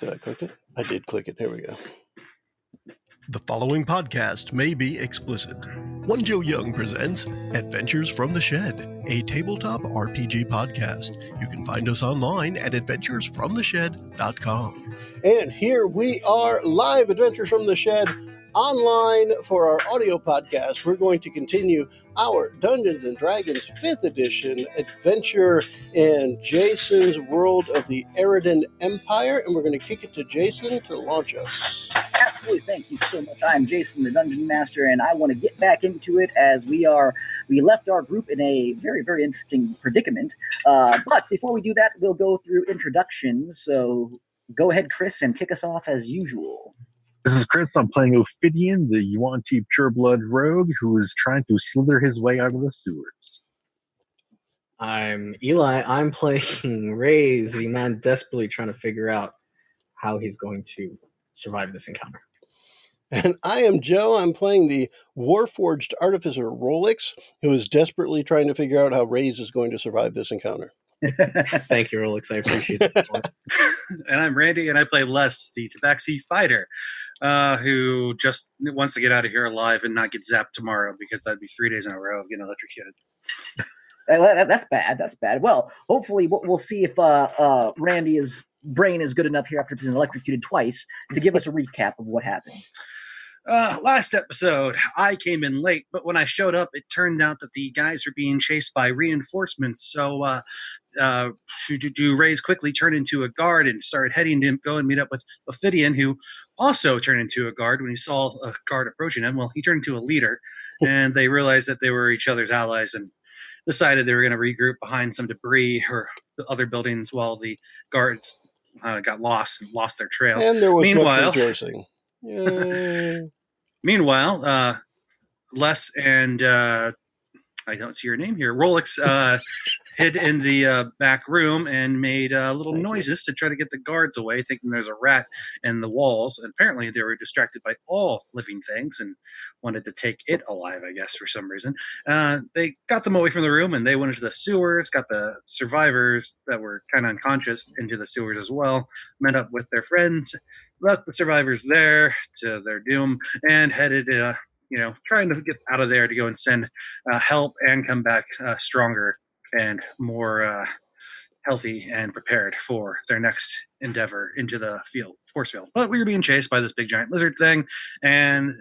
Did I click it? I did click it. Here we go. The following podcast may be explicit. One Joe Young presents Adventures from the Shed, a tabletop RPG podcast. You can find us online at adventuresfromtheshed.com. And here we are live, Adventures from the Shed, online for our audio podcast. We're going to continue our Dungeons & Dragons 5th edition adventure in Jason's world of the Aridan Empire, and we're going to kick it to Jason to launch us. Absolutely. Thank you so much. I'm Jason, the Dungeon Master, and I want to get back into it as we left our group in a very, very interesting predicament. But before we do that, we'll go through introductions. So go ahead, Chris, and kick us off as usual. This is Chris. I'm playing Ophidian, the Yuan-Ti Pureblood rogue who is trying to slither his way out of the sewers. I'm Eli. I'm playing Raze, the man desperately trying to figure out how he's going to survive this encounter. And I am Joe. I'm playing the Warforged Artificer Rolex, who is desperately trying to figure out how Raze is going to survive this encounter. Thank you, Rolex. I appreciate that. And I'm Randy, and I play Les, the Tabaxi fighter, who just wants to get out of here alive and not get zapped tomorrow, because that'd be 3 days in a row of getting electrocuted. That's bad. That's bad. Well, hopefully we'll see if Randy's brain is good enough here after being electrocuted twice to give us a recap of what happened. Last episode, I came in late, but when I showed up, it turned out that the guys were being chased by reinforcements. So Do'Rays quickly turned into a guard and started heading to go and meet up with Ophidian, who also turned into a guard when he saw a guard approaching him. Well, he turned into a leader, and they realized that they were each other's allies and decided they were going to regroup behind some debris or other buildings while the guards got lost and lost their trail. And there was much rejoicing. Meanwhile, Les and I don't see your name here. Rolex hid in the back room and made little noises to try to get the guards away, thinking there's a rat in the walls. And apparently, they were distracted by all living things and wanted to take it alive, I guess, for some reason. They got them away from the room, and they went into the sewers, got the survivors that were kind of unconscious into the sewers as well, met up with their friends, left the survivors there to their doom, and headed trying to get out of there to go and send help and come back stronger and more healthy and prepared for their next endeavor into the force field. But we were being chased by this big giant lizard thing, and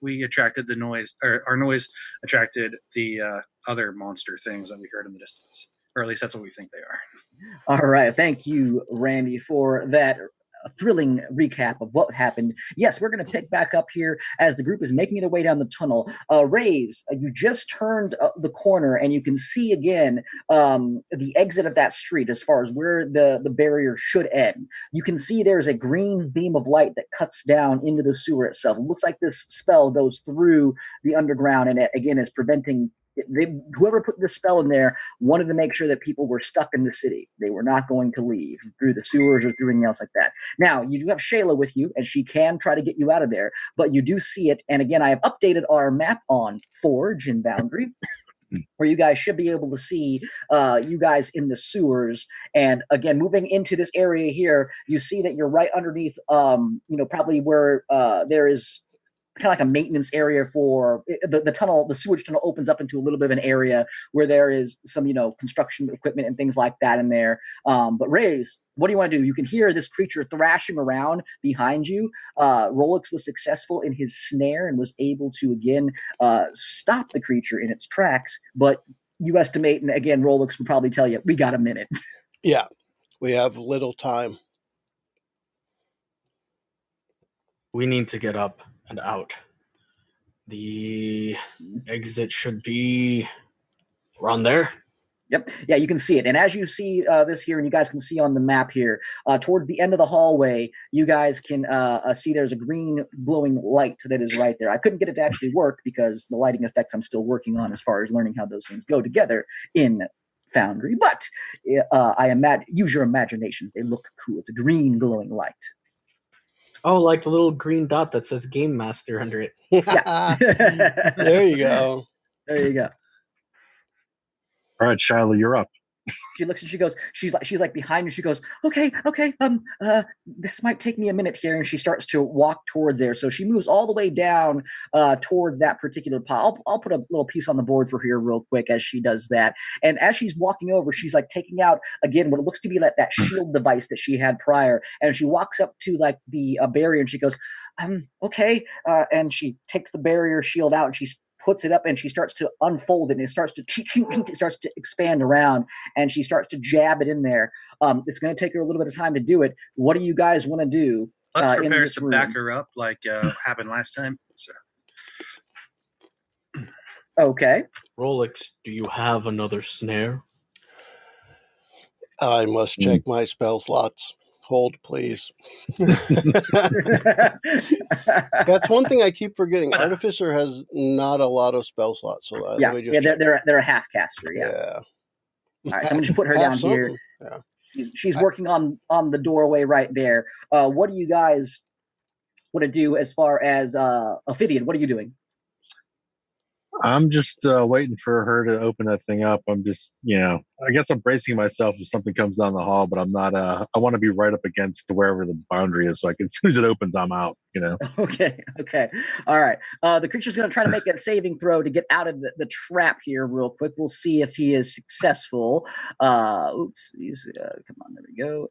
we attracted the noise, or our noise attracted the other monster things that we heard in the distance, or at least that's what we think they are. All right. Thank you, Randy, for that. A thrilling recap of what happened. Yes, we're going to pick back up here as the group is making their way down the tunnel. Raze, you just turned the corner, and you can see again the exit of that street as far as where the barrier should end. You can see there's a green beam of light that cuts down into the sewer itself. It looks like this spell goes through the underground, and it again is preventing. Whoever put the spell in there wanted to make sure that people were stuck in the city. They were not going to leave through the sewers or through anything else like that. Now, you do have Shayla with you, and she can try to get you out of there, but you do see it. And again, I have updated our map on Forge and Foundry, where you guys should be able to see you guys in the sewers. And again, moving into this area here, you see that you're right underneath, probably where there is kind of like a maintenance area for the tunnel. The sewage tunnel opens up into a little bit of an area where there is some, construction equipment and things like that in there. But Raze, what do you want to do? You can hear this creature thrashing around behind you. Rolex was successful in his snare and was able to again stop the creature in its tracks. But you estimate, and again, Rolex will probably tell you, we got a minute. Yeah, we have little time. We need to get up and out. The exit should be around there. Yep. Yeah, you can see it. And as you see this here, and you guys can see on the map here, towards the end of the hallway, you guys can see there's a green glowing light that is right there. I couldn't get it to actually work because the lighting effects I'm still working on as far as learning how those things go together in Foundry. But use your imaginations. They look cool. It's a green glowing light. Oh, like the little green dot that says Game Master under it. There you go. All right, Shayla, you're up. She looks and she goes, she's like behind you. She goes, okay. This might take me a minute here. And she starts to walk towards there. So she moves all the way down towards that particular pile. I'll put a little piece on the board for her real quick as she does that. And as she's walking over, she's like taking out again, what it looks to be like that shield device that she had prior. And she walks up to like the barrier and she goes, okay. And she takes the barrier shield out and she's puts it up and she starts to unfold it and it starts to expand around and she starts to jab it in there. It's going to take her a little bit of time to do it. What do you guys want to do? Let's prepare to back her up like happened last time. So. Okay. Rolex, do you have another snare? I must check my spell slots. Hold, please. That's one thing I keep forgetting. Artificer has not a lot of spell slots, so they're a half caster. Yeah. All right, so I'm gonna just put her down here. Yeah. She's working on the doorway right there. What do you guys want to do as far as Ophidian? What are you doing? I'm just waiting for her to open that thing up. I'm just, I guess I'm bracing myself if something comes down the hall, but I'm not, I want to be right up against wherever the boundary is. So I can, as soon as it opens, I'm out, Okay. All right. The creature's going to try to make a saving throw to get out of the trap here real quick. We'll see if he is successful. Come on, there we go.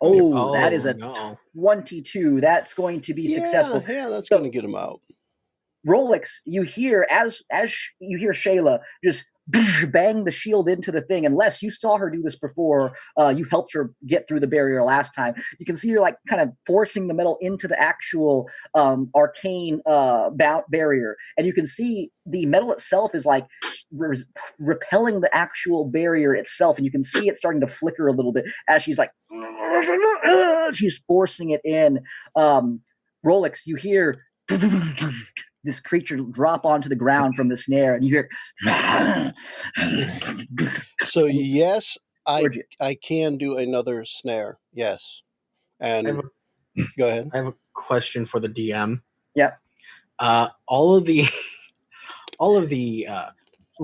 That is a 22. That's going to be successful. Yeah, that's going to get him out. Rolex, you hear as you hear Shayla just bang the shield into the thing. Unless you saw her do this before, you helped her get through the barrier last time. You can see you're like kind of forcing the metal into the actual arcane barrier, and you can see the metal itself is like repelling the actual barrier itself, and you can see it starting to flicker a little bit as she's like she's forcing it in. Rolex, you hear this creature drop onto the ground from the snare, and you hear. So yes, I can do another snare. Yes, and go ahead. I have a question for the DM. Yeah. All of the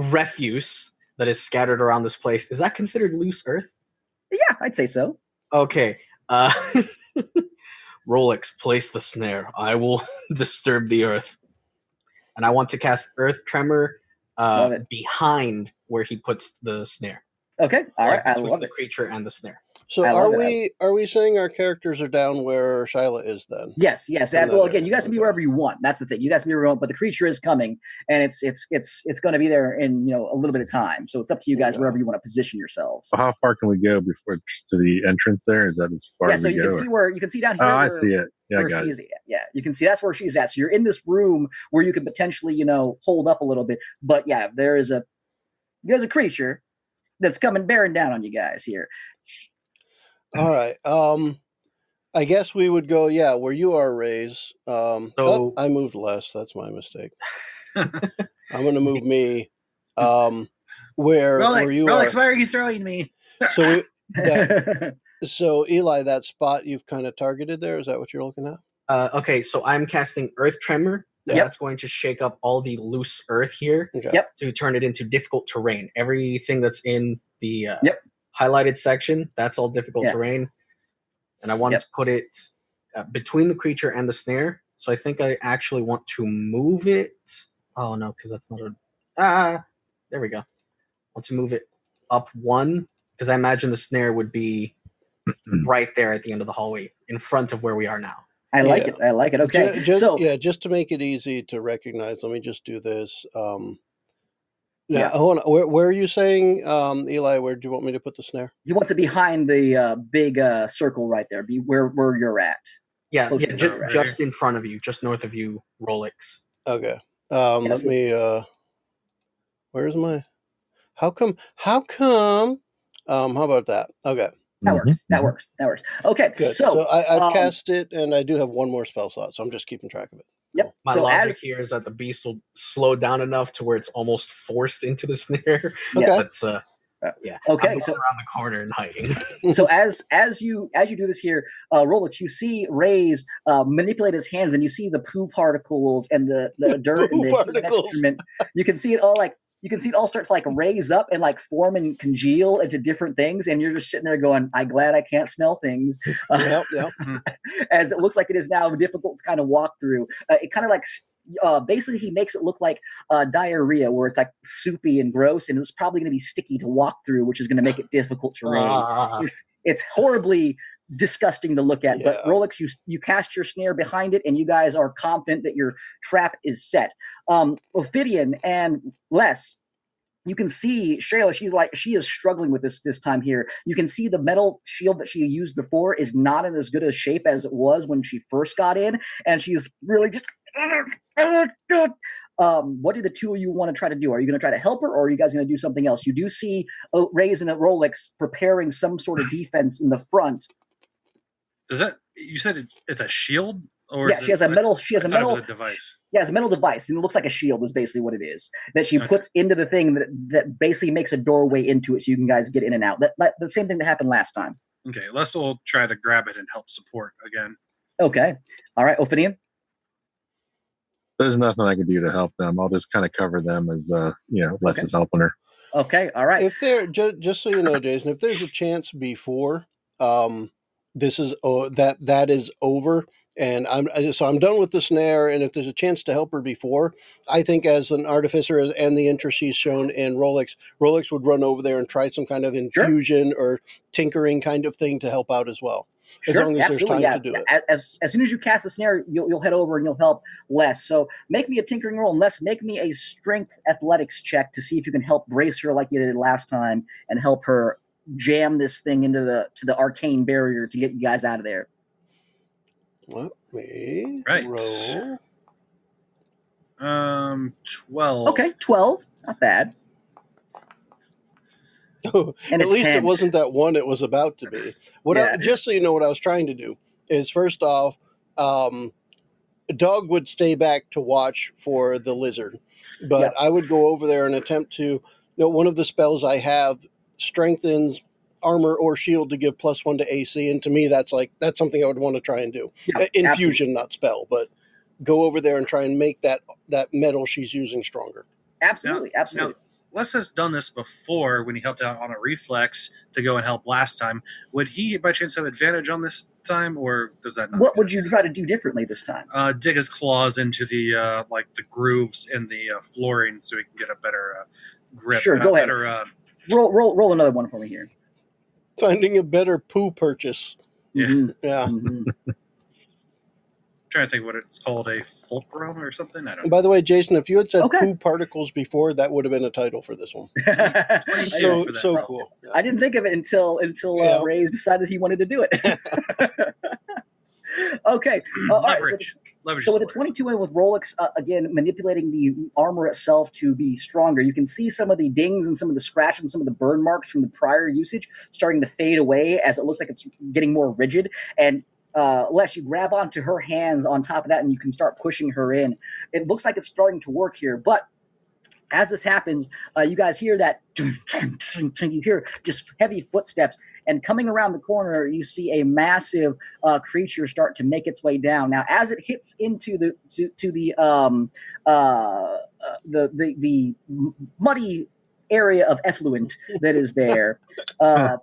refuse that is scattered around this place, is that considered loose earth? Yeah, I'd say so. Okay. Rolex, place the snare. I will disturb the earth. And I want to cast Earth Tremor behind where he puts the snare. Okay, all right. I love the creature and the snare. So are we saying our characters are down where Shayla is then? Yes. You guys can be wherever you want. That's the thing. You guys can be wherever you want, but the creature is coming, and it's going to be there in a little bit of time. So it's up to you guys wherever you want to position yourselves. So how far can we go before to the entrance? There is that as far as we go. Yeah, so you can see where you can see down here. Oh, I see it. Yeah, you can see that's where she's at. So you're in this room where you can potentially hold up a little bit. But yeah, there's a creature that's coming bearing down on you guys here. All right. I guess we would go, where you are, Raze. I moved less. That's my mistake. I'm going to move me. Where you are. Rolex, why are you throwing me? So Eli, that spot you've kind of targeted there, is that what you're looking at? Okay, so I'm casting Earth Tremor. Yeah. That's going to shake up all the loose earth here to turn it into difficult terrain. Everything that's in the highlighted section, that's all difficult terrain. And I wanted to put it between the creature and the snare. So I think I actually want to move it. Oh, no, because that's not a... there we go. I want to move it up one, because I imagine the snare would be right there at the end of the hallway in front of where we are now. I like it. Okay. Just to make it easy to recognize, let me just do this. Hold on. Where are you saying, Eli, where do you want me to put the snare? You want it behind the big circle right there, be where you're at. Just in front of you, just north of you, Rolex. Okay. Where's my... How about that? Okay. That works. Okay. Good. So I've cast it, and I do have one more spell slot, so I'm just keeping track of it. Yep. Cool. My logic here is that the beast will slow down enough to where it's almost forced into the snare. Okay. But, Yeah. Okay. So around the corner and hiding. So as you do this here, Rolex, you see Raze manipulate his hands, and you see the poo particles and the dirt and the instrument. You can see it all start to raise up and form and congeal into different things. And you're just sitting there going, I'm glad I can't smell things. Yep. As it looks like it is now difficult to kind of walk through. It kind of basically he makes it look like diarrhea, where it's soupy and gross, and it's probably going to be sticky to walk through, which is going to make it difficult to raise. It's horribly disgusting to look at, but Rolex, you cast your snare behind it, and you guys are confident that your trap is set. Ophidian and Les, you can see Shayla, she is struggling with this time here. You can see the metal shield that she used before is not in as good a shape as it was when she first got in, and she is really just... what do the two of you want to try to do? Are you going to try to help her, or are you guys going to do something else? You do see Raze and Rolex preparing some sort of defense in the front. Is that, you said it's a shield? Or yeah, she has a metal device. Yeah, it's a metal device, and it looks like a shield is basically what it is, that she puts into the thing that basically makes a doorway into it, so you can guys get in and out. That the same thing that happened last time. Okay, Les will try to grab it and help support again. Okay, all right, Ophidian. There's nothing I can do to help them. I'll just kind of cover them as Les is helping her. Okay, all right. If they're just so you know, Jason, if there's a chance before this is that is over. And I'm done with the snare. And if there's a chance to help her before, I think as an artificer and the interest she's shown in Rolex would run over there and try some kind of infusion or tinkering kind of thing to help out as well. As long as there's time to do it. As soon as you cast the snare, you'll head over and you'll help Les. So make me a tinkering roll, and Les, make me a strength athletics check to see if you can help brace her like you did last time and help her jam this thing into the arcane barrier to get you guys out of there. Let me roll. 12. Okay, 12. Not bad. Oh, and at least 10. It wasn't that one it was about to be. Just so you know, what I was trying to do is, first off, Dog would stay back to watch for the lizard. But I would go over there and attempt to, one of the spells I have strengthens armor or shield to give +1 to AC, and to me that's something I would want to try and do. Infusion, not spell, but go over there and try and make that metal she's using stronger. Absolutely. Now, Les has done this before when he helped out on a reflex to go and help last time. Would he by chance have advantage on this time, or does that not? What would you try to do differently this time? Dig his claws into the the grooves in the flooring so he can get a better grip. Sure, go ahead. Better, roll another one for me here. Finding a better poo purchase. Yeah. I'm trying to think what it's called, a fulcrum or something. I don't know. By the way, Jason, if you had said poo particles before, that would have been a title for this one. so cool. I didn't think of it until Raze decided he wanted to do it. Okay. Leverage. So with a 22 and with Rolex, again, manipulating the armor itself to be stronger, you can see some of the dings and some of the scratches and some of the burn marks from the prior usage starting to fade away as it looks like it's getting more rigid. And Les, you grab onto her hands on top of that, and you can start pushing her in. It looks like it's starting to work here, but as this happens, you guys hear that. You hear just heavy footsteps. And coming around the corner, you see a massive creature start to make its way down. Now, as it hits into the muddy area of effluent that is there, the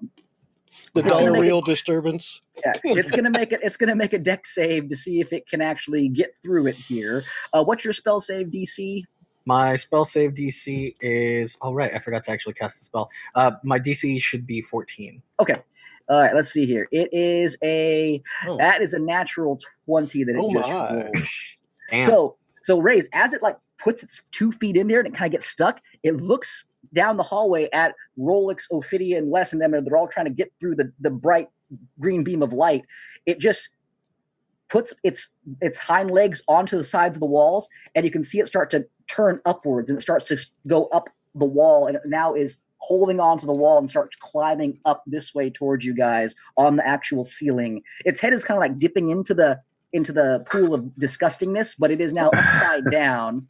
diarrheal disturbance. Yeah, it's gonna make a dex save to see if it can actually get through it here. What's your spell save DC? My spell save DC is... Oh, right. I forgot to actually cast the spell. My DC should be 14. Okay. All right. Let's see here. It is a... Oh. That is a natural 20 that it just rolled. Damn. So Raze, as it puts its 2 feet in there and it kind of gets stuck, it looks down the hallway at Rolex, Ophidian, Les, and them, and they're all trying to get through the bright green beam of light. It just... puts its hind legs onto the sides of the walls, and you can see it start to turn upwards, and it starts to go up the wall, and it now is holding onto the wall and starts climbing up this way towards you guys on the actual ceiling. Its head is kind of dipping into the pool of disgustingness, but it is now upside down.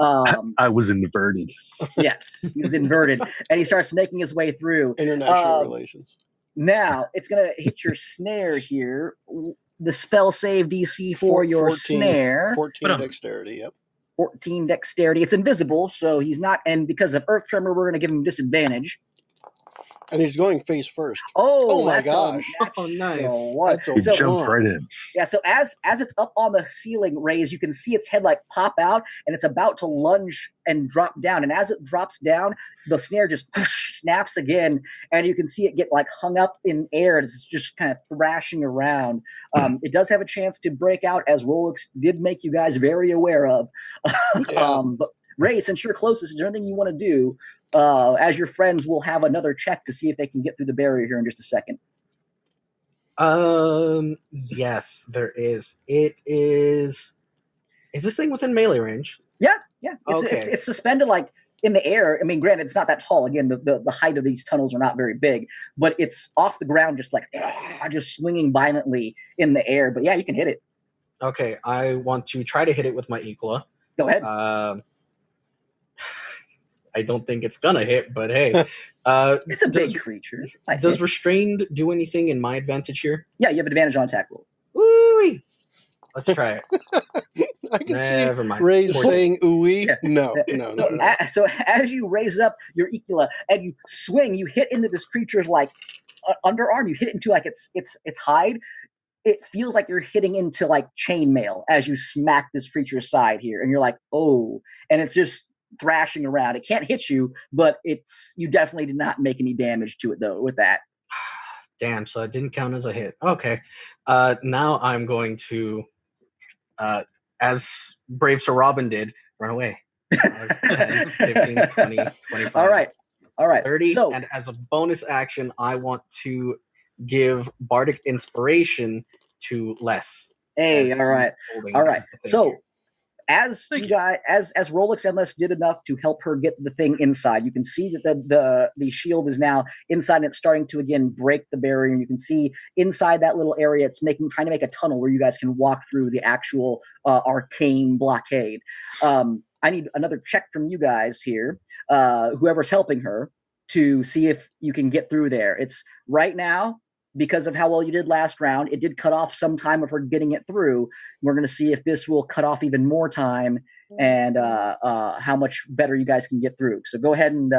I was inverted. Yes, he was inverted. And he starts making his way through. International relations. Now, it's going to hit your snare here. The spell save DC for your 14, snare. 14 dexterity, yep. 14 dexterity. It's invisible, so he's not... And because of Earth Tremor, we're going to give him disadvantage. And he's going face first. Oh my gosh. Oh, nice. He jumped right in. Yeah, so as it's up on the ceiling, Raze, you can see its head like pop out, and it's about to lunge and drop down. And as it drops down, the snare just snaps again, and you can see it get like hung up in air, and it's just kind of thrashing around. It does have a chance to break out, as Rolex did make you guys very aware of. Yeah. But Raze, since you're closest, is there anything you want to do? As your friends will have another check to see if they can get through the barrier here in just a second. Yes, there is. It is. Is this thing within melee range? Yeah. It's suspended like in the air. I mean, granted, it's not that tall. Again, the height of these tunnels are not very big, but it's off the ground, just like just swinging violently in the air. But yeah, you can hit it. Okay, I want to try to hit it with my Equala. Go ahead. I don't think it's gonna hit, but hey, it's a big creature. Does restrained do anything in my advantage here? Yeah, you have an advantage on attack roll. Woo-wee. Let's try it. I can Never see mind. Raze saying ooey. Yeah. No. So as you raise up your Equala and you swing, you hit into this creature's like underarm. You hit into like its hide. It feels like you're hitting into like chainmail as you smack this creature's side here, and you're like, oh, and it's just thrashing around. It can't hit you, but you definitely did not make any damage to it though with that. Damn, so it didn't count as a hit. Okay. Now I'm going to as Brave Sir Robin did, run away. 10, 15, 20, 25. All right. 30. So, and as a bonus action, I want to give Bardic Inspiration to Les. Hey, all right. So As Rolex and Les did enough to help her get the thing inside, you can see that the shield is now inside, and it's starting to again break the barrier. And you can see inside that little area, it's trying to make a tunnel where you guys can walk through the actual arcane blockade. I need another check from you guys here, whoever's helping her, to see if you can get through there. It's right now. Because of how well you did last round, it did cut off some time of her getting it through. We're going to see if this will cut off even more time and how much better you guys can get through. So go ahead and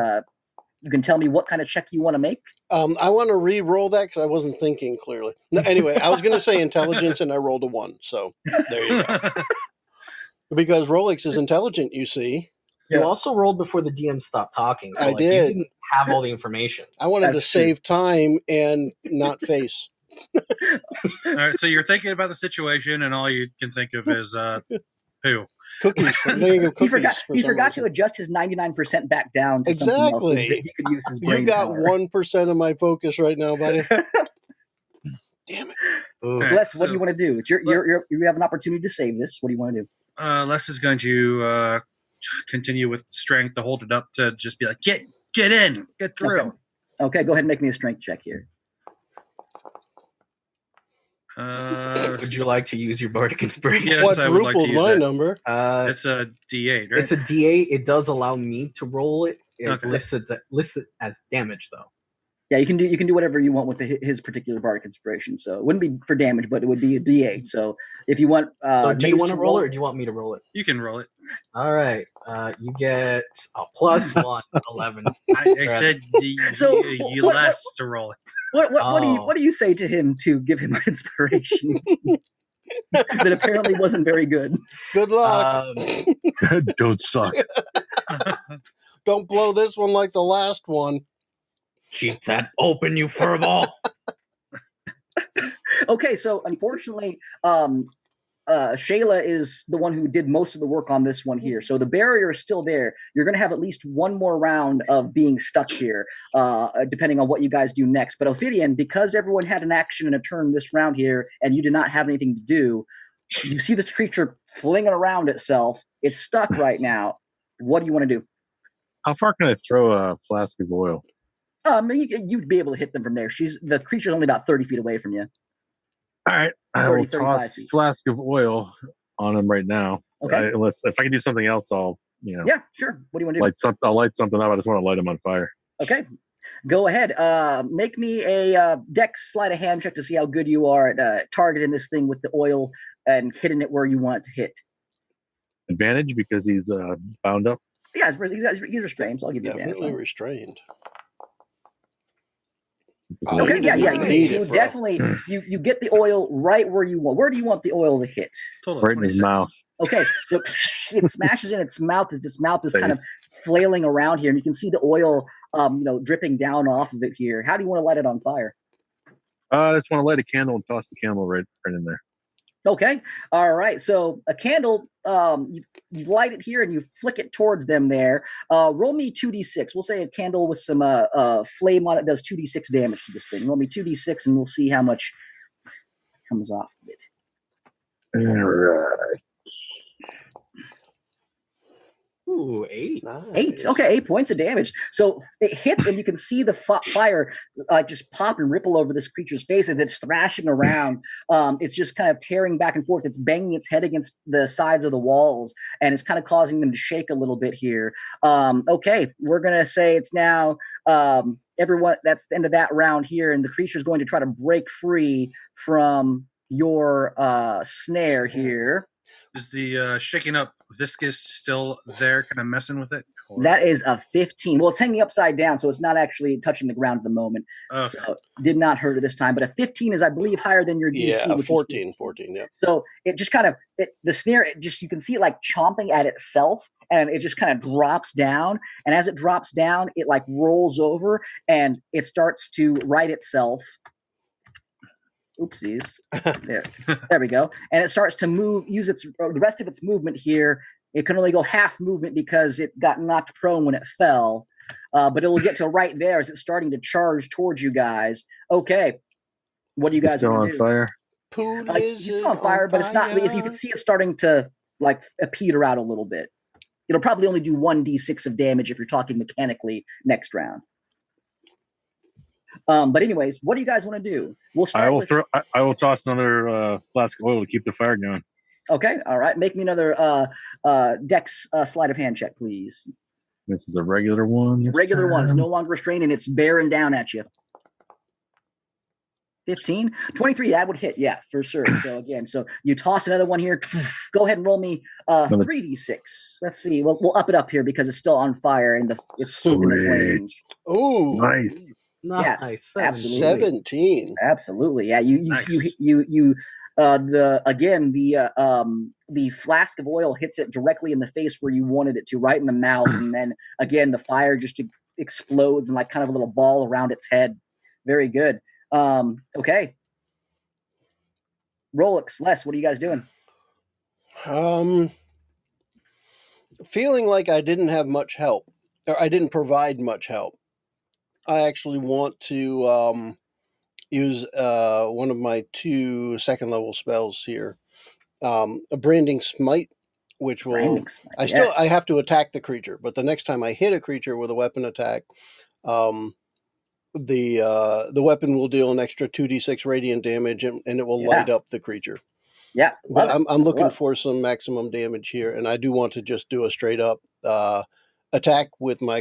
you can tell me what kind of check you want to make. I want to re-roll that because I wasn't thinking clearly. No, anyway, I was going to say intelligence, and I rolled a 1. So there you go. Because Rolex is intelligent, you see. You also rolled before the DM stopped talking. So I did. You didn't have all the information. I wanted to save time and not face. All right, so you're thinking about the situation, and all you can think of is who? Cookies. He forgot to adjust his 99% back down to something else. Exactly. He could use his brain. You got power. 1% of my focus right now, buddy. Damn it. Les, what do you want to do? It's you have an opportunity to save this. What do you want to do? Les is going to continue with strength to hold it up, to just be like, get in, get through. Okay, go ahead and make me a strength check here. Would you like to use your Bardic Inspiration? Yes, I would like to use my number. It's a D8, right? It's a D8. It does allow me to roll it. It lists it as damage, though. Yeah, you can do whatever you want with his particular Bardic Inspiration. So it wouldn't be for damage, but it would be a D8. So if you want... so do you want to roll it, or do you want me to roll it? You can roll it. All right. You get a +1, 11. I said you less to roll it. What do you say to him to give him inspiration? That apparently wasn't very good. Good luck. Don't suck. Don't blow this one like the last one. Keep that open, you furball. Okay, so unfortunately, Shayla is the one who did most of the work on this one here. So the barrier is still there. You're going to have at least one more round of being stuck here, depending on what you guys do next. But Ophidian, because everyone had an action and a turn this round here, and you did not have anything to do, you see this creature flinging around itself. It's stuck right now. What do you want to do? How far can I throw a flask of oil? You'd be able to hit them from there. The creature's only about 30 feet away from you. All right, I will toss a flask of oil on him right now. Okay. Unless if I can do something else, I'll you know. Yeah, sure. What do you want to do? I'll light something up. I just want to light him on fire. Okay. Go ahead. Make me a dex sleight of hand check to see how good you are at targeting this thing with the oil and hitting it where you want to hit. Advantage because he's bound up? Yeah, he's restrained, so I'll give you advantage. Definitely restrained. Okay, yeah. You get the oil right where you want. Where do you want the oil to hit? Total right in his mouth. Okay, so it smashes in its mouth as this mouth is kind of flailing around here, and you can see the oil, dripping down off of it here. How do you want to light it on fire? I just want to light a candle and toss the candle right in there. Okay, all right. So a candle, you light it here and you flick it towards them there. Roll me 2d6. We'll say a candle with some flame on it does 2d6 damage to this thing. Roll me 2d6 and we'll see how much comes off of it. All right. Ooh, 8. Nice. 8. Okay, 8 points of damage. So it hits, and you can see the fire just pop and ripple over this creature's face as it's thrashing around. It's just kind of tearing back and forth. It's banging its head against the sides of the walls, and it's kind of causing them to shake a little bit here. Okay, we're going to say it's now everyone. That's the end of that round here, and the creature's going to try to break free from your snare here. Is the shaking up viscous still there, kind of messing with it? Or? That is a 15. Well, it's hanging upside down, so it's not actually touching the ground at the moment. Okay. So did not hurt it this time. But a 15 is, I believe, higher than your DC. Yeah, 14, yeah. So it just kind of, the snare, you can see it like chomping at itself, and it just kind of drops down. And as it drops down, it like rolls over, and it starts to right itself. Oopsies. There we go. And it starts to move, use the rest of its movement here. It can only go half movement because it got knocked prone when it fell. But it'll get to right there as it's starting to charge towards you guys. Okay. What do you guys want to do? He's still on fire, but it's not, as you can see, it's starting to like peter out a little bit. It'll probably only do 1d6 of damage if you're talking mechanically next round. But anyways, what do you guys want to do? I will toss another flask of oil to keep the fire going. Okay, all right. Make me another dex sleight of hand check, please. This is a regular one. Regular one. It's no longer restrained, and it's bearing down at you. 15, 23. That would hit, yeah, for sure. So you toss another one here. Go ahead and roll me 3d6. Let's see. We'll up it up here because it's still on fire and it's soaking the flames. Oh, nice. Nice. Yeah, absolutely. 17. Absolutely. Yeah. The flask of oil hits it directly in the face where you wanted it to, right in the mouth. And then again, the fire just explodes and like kind of a little ball around its head. Very good. Okay. Rolex, Les, what are you guys doing? Feeling like I didn't have much help, or I didn't provide much help. I actually want to use one of my 2 second-level spells here, a Branding Smite, which will... I have to attack the creature, but the next time I hit a creature with a weapon attack, the weapon will deal an extra 2d6 radiant damage, and it will light up the creature. Yeah. But I'm looking for some maximum damage here, and I do want to just do a straight-up... attack with my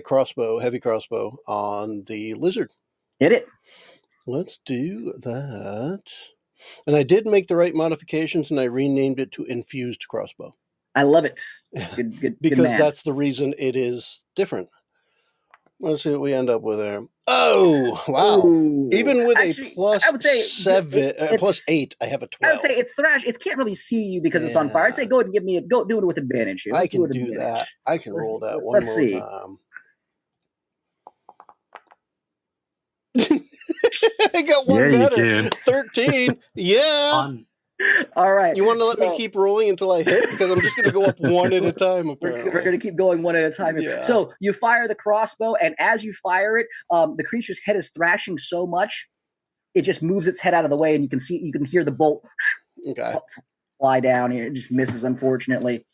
heavy crossbow on the lizard. Hit it. Let's do that. And I did make the right modifications, and I renamed it to Infused Crossbow. I love it. Good because man. That's the reason it is different. Let's see what we end up with there. Oh, wow. Ooh. Even with a plus 7, plus 8, I have a 12. I would say it's thrash. It can't really see you because it's on fire. I'd say go ahead and go do it with advantage. Here. I can do that. I can roll that one more time. I got one better. 13. Yeah. All right. You want to let me keep rolling until I hit? Because I'm just going to go up one at a time, apparently. We're going to keep going one at a time. Yeah. So you fire the crossbow, and as you fire it, the creature's head is thrashing so much, it just moves its head out of the way, and you can hear the bolt fly down here. It just misses, unfortunately.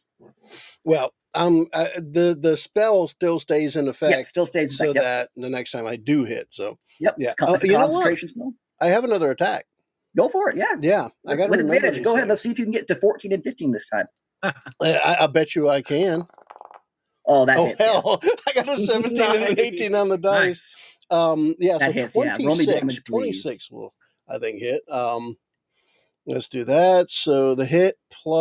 Well, the spell still stays in effect. Yeah, still stays in effect. So that the next time I do hit. So yeah. It's a concentration spell. I have another attack. Go for it, yeah. Yeah, I got it. With advantage, go ahead. Let's see if you can get to 14 and 15 this time. I bet you I can. Oh, that hits. Hell. Yeah. I got a 17 and an 18 on the dice. Nice. Yeah, that so hits, 26. Yeah. Roll me damage, 26 will, I think, hit. Let's do that. So the hit plus...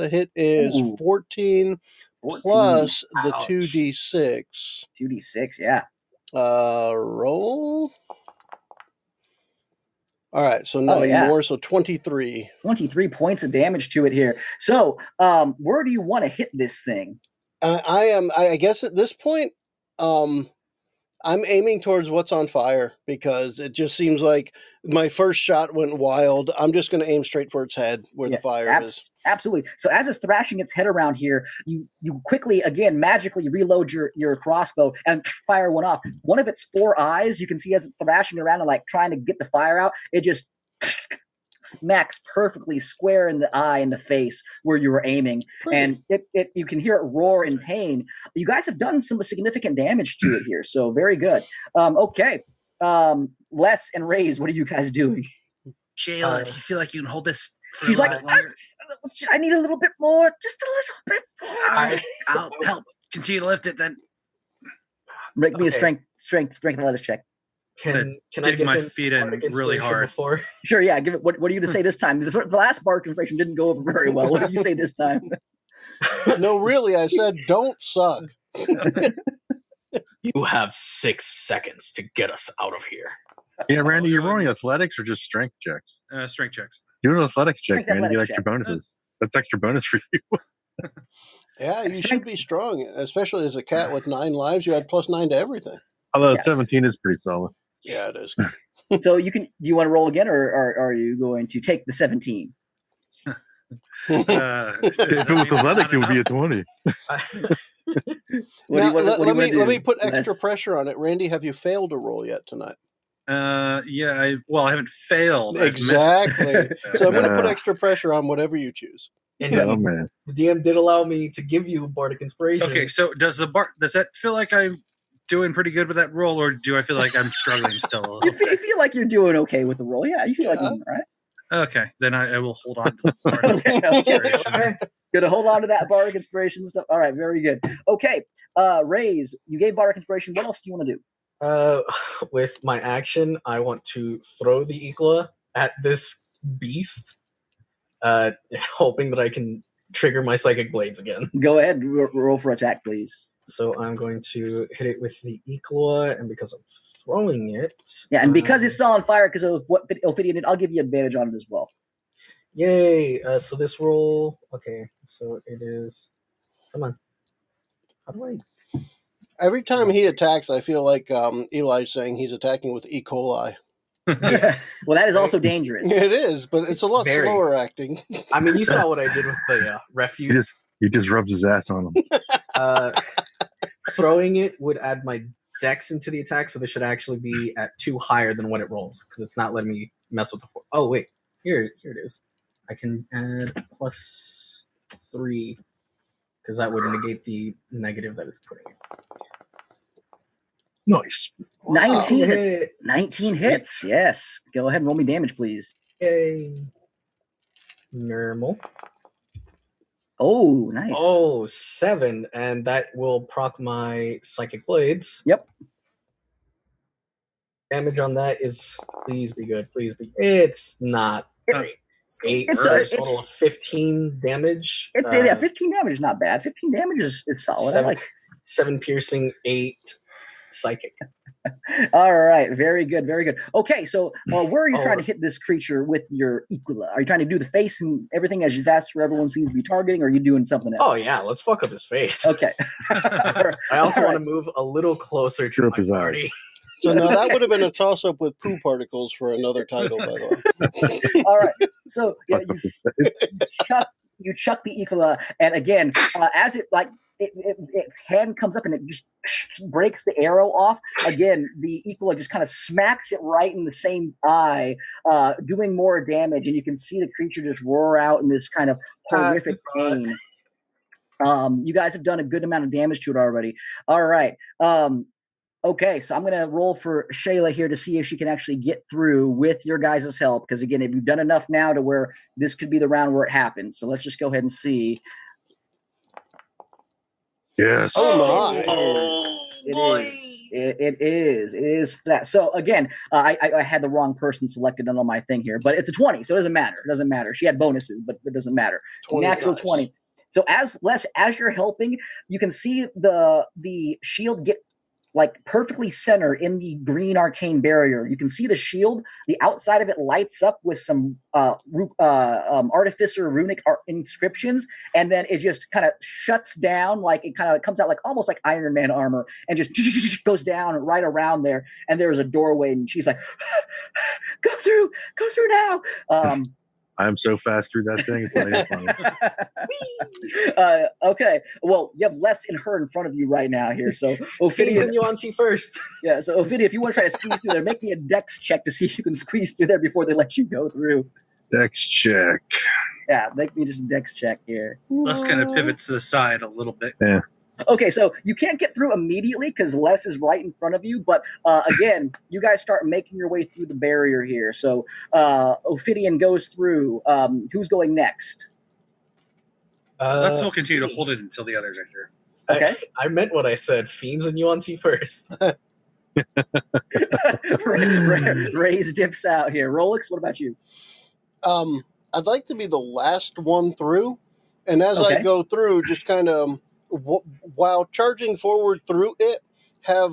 The hit is 14 plus the 2d6. 2d6, yeah. Roll... All right, so nothing more, so 23. 23 points of damage to it here. So where do you want to hit this thing? I guess at this point, I'm aiming towards what's on fire because it just seems like my first shot went wild. I'm just going to aim straight for its head where the fire is. Absolutely. So as it's thrashing its head around here, you quickly, again, magically reload your crossbow and fire one off. One of its four eyes, you can see as it's thrashing around and like trying to get the fire out, it just smacks perfectly square in the eye, in the face where you were aiming. And it you can hear it roar in pain. You guys have done some significant damage to it here, so very good. Okay. Les and Raze, what are you guys doing? Shayla, do you feel like you can hold this? She's like, I need a little bit more, just a little bit more. I'll help. Continue to lift it, then. Make me a strength and let us check. Can dig I dig my feet in really hard? Before? Sure, yeah. Give it. What are you to say this time? The last bar configuration didn't go over very well. What did you say this time? No, really, I said don't suck. You have 6 seconds to get us out of here. Yeah, Randy, you're rolling athletics or just strength checks? Strength checks. Do an athletics check, man. You get extra bonuses. That's extra bonus for you. Yeah, you should be strong, especially as a cat with 9 lives. You had +9 to everything. Although 17 is pretty solid. Yeah, it is. So you can. Do you want to roll again, or are you going to take the 17? If it was athletics, it would be a 20. Let me put extra pressure on it, Randy. Have you failed a roll yet tonight? I haven't failed. Exactly. So I'm going to put extra pressure on whatever you choose. And the DM did allow me to give you Bardic Inspiration. Okay, so does that feel like I'm doing pretty good with that roll, or do I feel like I'm struggling still a little? You feel like you're doing okay with the roll. Yeah, you feel like you're doing all right. Okay, then I will hold on to the Bardic Inspiration. Gonna hold on to that Bardic Inspiration stuff. All right, very good. Okay, Raze, you gave Bardic Inspiration. What else do you want to do? With my action, I want to throw the Igla at this beast, hoping that I can trigger my psychic blades again. Go ahead, roll for attack, please. So I'm going to hit it with the Igla, and because I'm throwing it... Yeah, and because it's still on fire, because of what Ophidian did, I'll give you advantage on it as well. Yay! So this roll... Okay, so it is... Come on. How do I... Every time he attacks, I feel like Eli's saying he's attacking with E. coli. Yeah. Well, that is also dangerous. It is, but it's a lot slower acting. I mean, you saw what I did with the refuse. He just rubs his ass on him. Throwing it would add my dex into the attack, so this should actually be at 2 higher than what it rolls, because it's not letting me mess with the 4. Oh, wait. Here it is. I can add +3. Because that would negate the negative that it's putting in. Nice. 19 hits. 19 hits. Yes. Go ahead and roll me damage, please. Yay. Normal. Oh, nice. Oh, 7. And that will proc my psychic blades. Yep. Damage on that is, please be good. Please be. It's not great. 8 total of 15 damage. 15 damage is not bad. 15 damage is solid. 7, I like 7 piercing, 8 psychic. All right, very good, very good. Okay, so where are you trying to hit this creature with your Igla? Are you trying to do the face and everything as that's where everyone seems to be targeting, or are you doing something else? Oh, yeah, let's fuck up his face. Okay. I also want to move a little closer to my party. So now that would have been a toss-up with poo particles for another title, by the way. All right. So you chuck the Igla, and again, as it like its hand comes up and it just breaks the arrow off. Again, the Igla just kind of smacks it right in the same eye, doing more damage, and you can see the creature just roar out in this kind of horrific pain. You guys have done a good amount of damage to it already. All right. Okay, so I'm going to roll for Shayla here to see if she can actually get through with your guys' help. Because, again, if you've done enough now to where this could be the round where it happens. So let's just go ahead and see. Yes. Oh my! Oh, it is flat. So again, I had the wrong person selected on my thing here, but it's a 20, so it doesn't matter. It doesn't matter. She had bonuses, but it doesn't matter. 20 Natural guys. 20. So as Les, as you're helping, you can see the shield get like perfectly center in the green arcane barrier. You can see the shield, the outside of it lights up with some artificer runic inscriptions, and then it just kind of shuts down, like it kind of comes out like almost like Iron Man armor, and just goes down right around there. And there's a doorway, and she's like, go through now. I'm so fast through that thing. It's funny. Okay. Well, you have Les and her in front of you right now here. So Ophidia and Yuan-Ti first. Yeah. So Ophidia, if you want to try to squeeze through there, make me a dex check to see if you can squeeze through there before they let you go through. Dex check. Yeah. Make me just a dex check here. Les kind of pivots to the side a little bit. Yeah. Okay, so you can't get through immediately because Les is right in front of you. But again, you guys start making your way through the barrier here. So Ophidian goes through. Who's going next? Let's still continue to hold it until the others are through. Okay. I meant what I said. Fiends and Yuan-Ti first. Raze dips out here. Rolex, what about you? I'd like to be the last one through. And as I go through, just kind of... while charging forward through it, have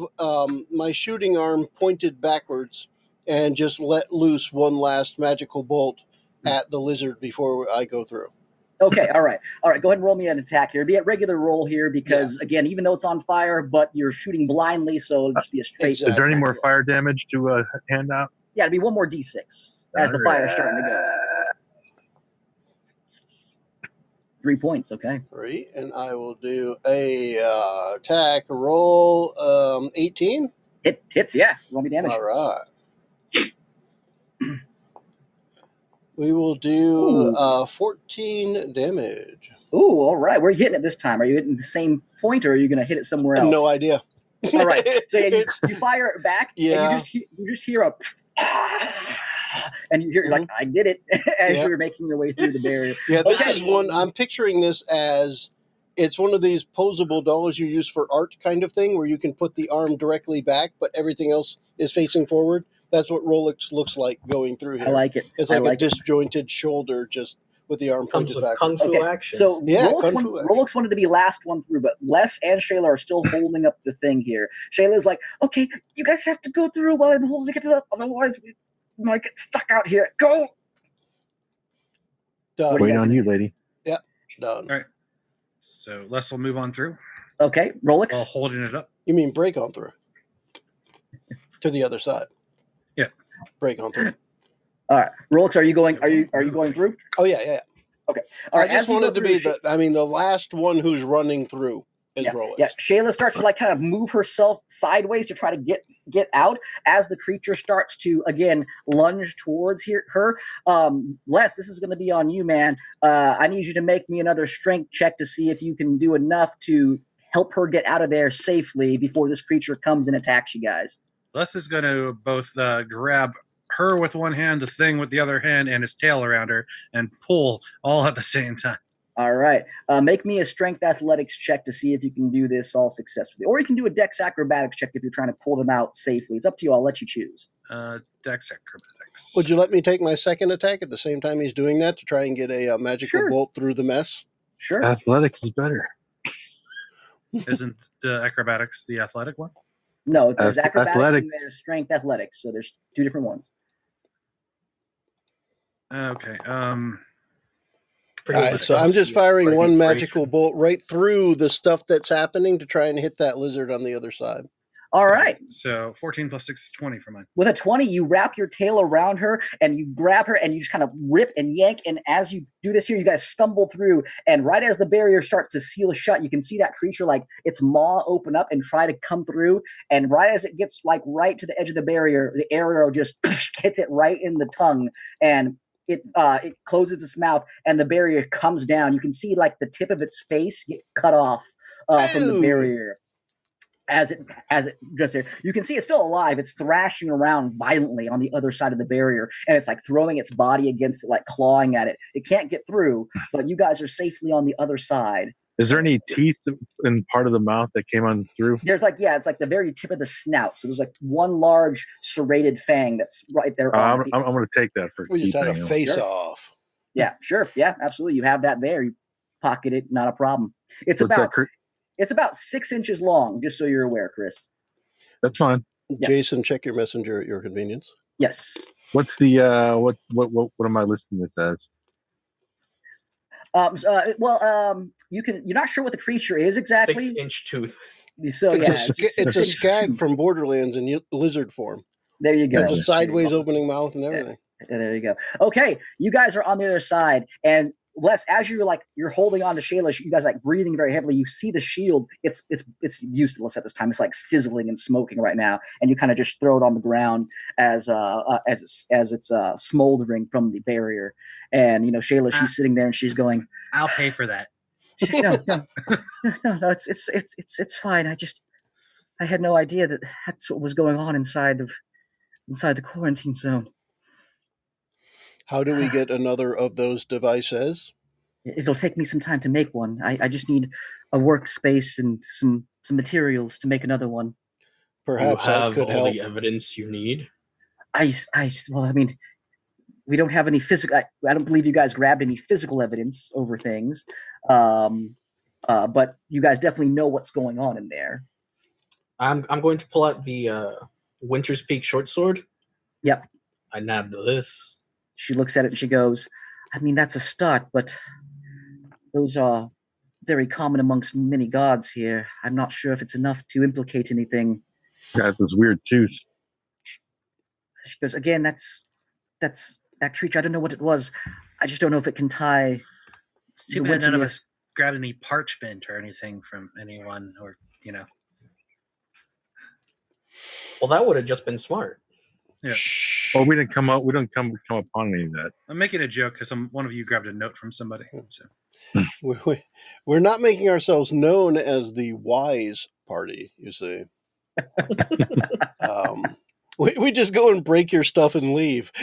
my shooting arm pointed backwards and just let loose one last magical bolt at the lizard before I go through. Okay, all right. Go ahead and roll me an attack here. Be at regular roll here because, again, even though it's on fire, but you're shooting blindly, so it'll just be a straight. Is there any more fire damage to hand out? Yeah, it'll be one more d6 as the fire's starting to go. 3 points, okay. 3, and I will do a attack roll 18. It hits, yeah. Roll me damage. All right. We will do 14 damage. Ooh, all right. Where are you hitting it this time? Are you hitting the same point, or are you going to hit it somewhere else? No idea. All right. So yeah, you fire it back, and you just hear a... And you're like, I did it as you're making your way through the barrier. Yeah, this is one. I'm picturing this as it's one of these posable dolls you use for art kind of thing where you can put the arm directly back, but everything else is facing forward. That's what Rolex looks like going through here. I like it. It's like disjointed shoulder just with the arm pointed back. Kung Fu action. So Rolex wanted to be last one through, but Les and Shayla are still holding up the thing here. Shayla's like, okay, you guys have to go through while I'm holding it up. Otherwise, I get stuck out here. Go. Done. Waiting on you, lady. Yep. Done. All right. So Les will move on through. Okay. Rolex. While holding it up. You mean break on through? To the other side. Yeah. Break on through. All right. Rolex, are you going through? Oh yeah. Okay. All right. I just wanted to be the last one who's running through. Yeah. Shayla starts to kind of move herself sideways to try to get out as the creature starts to again lunge towards her. Les, this is going to be on you, man. I need you to make me another strength check to see if you can do enough to help her get out of there safely before this creature comes and attacks you guys. Les is going to both grab her with one hand, the thing with the other hand, and his tail around her, and pull all at the same time. All right. Make me a strength athletics check to see if you can do this all successfully. Or you can do a dex acrobatics check if you're trying to pull them out safely. It's up to you. I'll let you choose. Dex acrobatics. Would you let me take my second attack at the same time he's doing that to try and get a magical bolt through the mess? Sure. Athletics is better. Isn't the acrobatics the athletic one? No, there's acrobatics and there's strength athletics. So there's two different ones. Okay. Right, so I'm just firing one magical bolt right through the stuff that's happening to try and hit that lizard on the other side. All right. So 14 plus 6 is 20 for mine. With a 20, you wrap your tail around her and you grab her and you just kind of rip and yank. And as you do this here, you guys stumble through. And right as the barrier starts to seal shut, you can see that creature its maw open up and try to come through. And right as it gets right to the edge of the barrier, the arrow just hits it right in the tongue. And it closes its mouth and the barrier comes down. You can see the tip of its face get cut off from the barrier as it just there. You can see it's still alive. It's thrashing around violently on the other side of the barrier, and it's throwing its body against it, clawing at it. It can't get through, but you guys are safely on the other side. Is there any teeth in part of the mouth that came on through? There's like, yeah, it's like the very tip of the snout. So there's like one large serrated fang that's right there. I'm going to take that for. We just had a face-off. Yeah, sure. Yeah, absolutely. You have that there. You pocket it, not a problem. It's about 6 inches long, just so you're aware, Chris. That's fine. Yeah. Jason, check your messenger at your convenience. Yes. What's the what am I listing this as? You're not sure what the creature is exactly. 6-inch tooth. It's a skag from Borderlands in lizard form. There you go. It's a sideways opening mouth and everything. And there you go. Okay, you guys are on the other side, and Les, as you're holding on to Shayla, you guys are breathing very heavily. You see the shield; it's useless at this time. It's like sizzling and smoking right now, and you kind of just throw it on the ground as it's smoldering from the barrier. And Shayla, she's sitting there and she's going, "I'll pay for that." No, it's fine. I had no idea that that's what was going on inside the quarantine zone. How do we get another of those devices? It'll take me some time to make one. I just need a workspace and some materials to make another one. Perhaps I could help. The evidence you need? We don't have any physical. I don't believe you guys grabbed any physical evidence over things. But you guys definitely know what's going on in there. I'm going to pull out the Winter's Peak short sword. Yep. I nabbed this. She looks at it and she goes, that's a start, but those are very common amongst many gods here. I'm not sure if it's enough to implicate anything. Got this weird tooth. She goes, again, that's that creature. I don't know what it was. I just don't know if it can tie. It's too bad none of us grabbed any parchment or anything from anyone or. Well, that would have just been smart. Yeah. Well, we didn't come upon any of that. I'm making a joke because one of you grabbed a note from somebody. So. We're not making ourselves known as the wise party, you see. We just go and break your stuff and leave.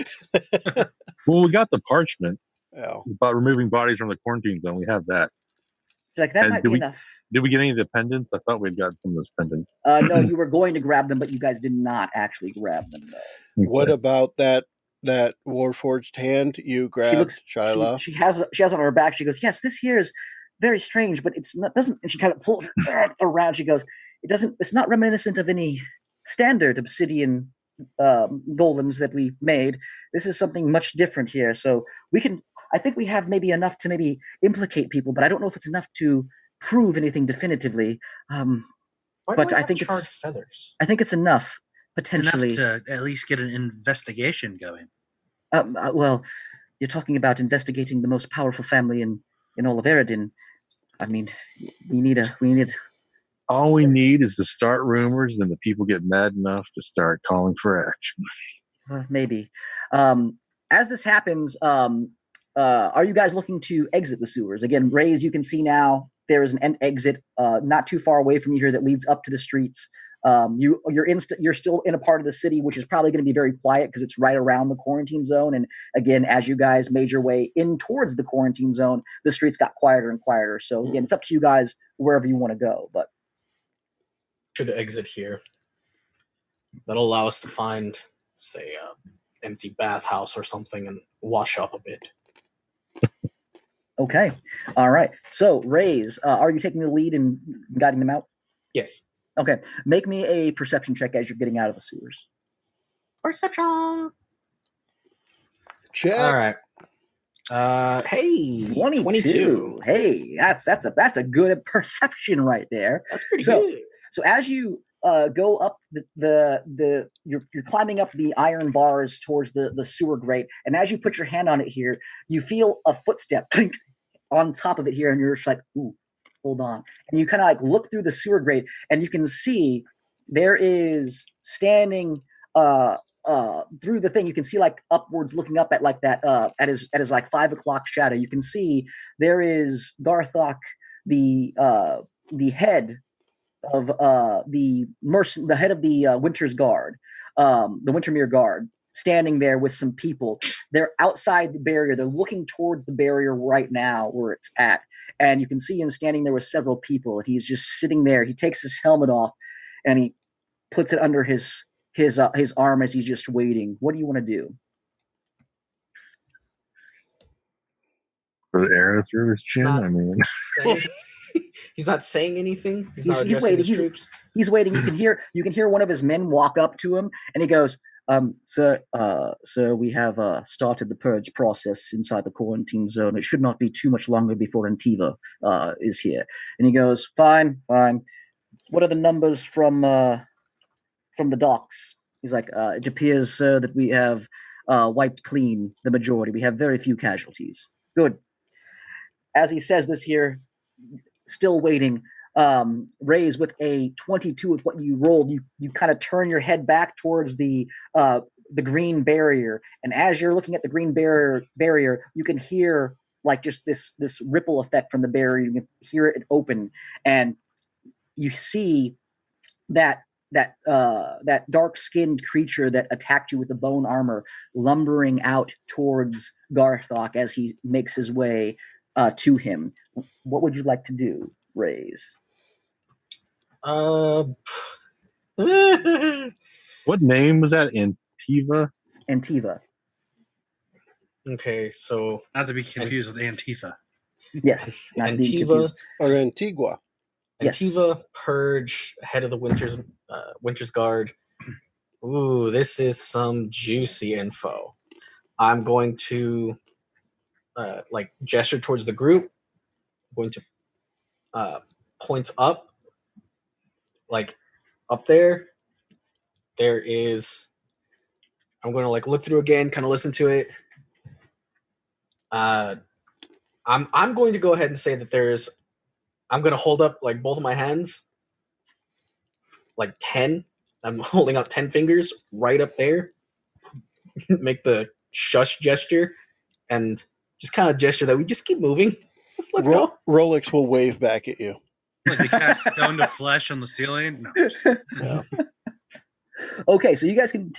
Well, we got the parchment about removing bodies from the quarantine zone. We have that. Like that and might be enough. Did we get any of the pendants? I thought we'd got some of those pendants. No, you were going to grab them, but you guys did not actually grab them, though. Okay. What about that Warforged hand you grabbed, Shayla? She has on her back. She goes, yes, this here is very strange, but it's not. Doesn't. And she kind of pulls around. She goes, it doesn't. It's not reminiscent of any standard obsidian golems that we've made. This is something much different here. So we can. I think we have maybe enough to maybe implicate people, but I don't know if it's enough to prove anything definitively. But I think it's feathers. I think it's enough potentially enough to at least get an investigation going. Well, you're talking about investigating the most powerful family in all of Aridan. We need. All we need is to start rumors, then the people get mad enough to start calling for action. Well, maybe. As this happens. Are you guys looking to exit the sewers? Again, Raze, you can see now there is an exit not too far away from you here that leads up to the streets. You're still in a part of the city which is probably going to be very quiet because it's right around the quarantine zone. And again, as you guys made your way in towards the quarantine zone, the streets got quieter and quieter. So again, it's up to you guys wherever you want to go. But to the exit here, that'll allow us to find, say, empty bathhouse or something and wash up a bit. Okay. All right. So, Raze, are you taking the lead and guiding them out? Yes. Okay. Make me a perception check as you're getting out of the sewers. Perception! Check. All right. Hey, 22. Hey, that's a good perception right there. That's pretty good. So as you go up you're climbing up the iron bars towards the sewer grate, and as you put your hand on it here, you feel a footstep on top of it here, and you're just like, ooh, hold on. And you kind of look through the sewer grate, and you can see there is standing through the thing. You can see upwards looking up at that at his 5 o'clock shadow. You can see there is Garthok, the head of the head of the Winter's Guard, the Wintermere Guard, standing there with some people. They're outside the barrier. They're looking towards the barrier right now where it's at. and you can see him standing there with several people, and he's just sitting there. He takes his helmet off, and he puts it under his arm as he's just waiting. What do you want to do? Put an arrow through his chin. I mean, he's not saying anything. He's waiting. He's waiting. You can hear one of his men walk up to him, and he goes, Sir, we have started the purge process inside the quarantine zone. It should not be too much longer before Antiva is here." And he goes, Fine. "What are the numbers from the docks?" He's like, "It appears, sir, that we have wiped clean the majority. We have very few casualties." "Good." As he says this here, still waiting, Raze, with a 22 with what you rolled, you kind of turn your head back towards the green barrier, and as you're looking at the green barrier, you can hear like just this ripple effect from the barrier. You can hear it open, and you see that dark-skinned creature that attacked you with the bone armor lumbering out towards Garthok as he makes his way to him. What would you like to do, Raze? What name was that? Antiva. Okay, so not to be confused with Antifa. Yes, not Antiva or Antigua. Antiva, yes. Purge, head of the Winter's Guard. Ooh, this is some juicy info. I'm going to gesture towards the group. I'm going to point up, like up there. There is. I'm going to look through again, kind of listen to it. I'm going to go ahead and say that there's. I'm going to hold up both of my hands, 10. I'm holding up 10 fingers right up there. Make the shush gesture and just kind of gesture that we just keep moving. Let's go. Rolex will wave back at you. Like they cast stone to flesh on the ceiling? No. Yeah. Okay, so you guys can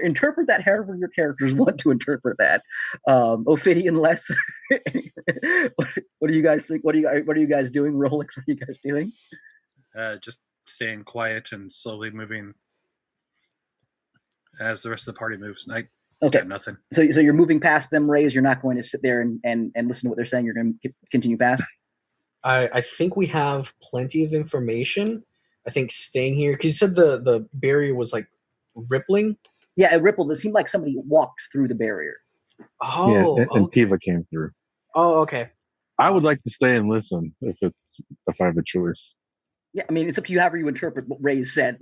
interpret that however your characters want to interpret that. Ophidian, Les. What do you guys think? What are you guys doing, Rolex? What are you guys doing? Just staying quiet and slowly moving as the rest of the party moves. Okay. Got nothing. So you're moving past them, Raze. You're not going to sit there and listen to what they're saying. You're going to continue past. I think we have plenty of information. I think staying here, because you said the barrier was rippling. Yeah, it rippled. It seemed like somebody walked through the barrier. Oh, yeah, and okay. Tiva came through. Oh, okay. I would like to stay and listen if I have a choice. Yeah, I mean, it's up to you however you interpret what Ray said.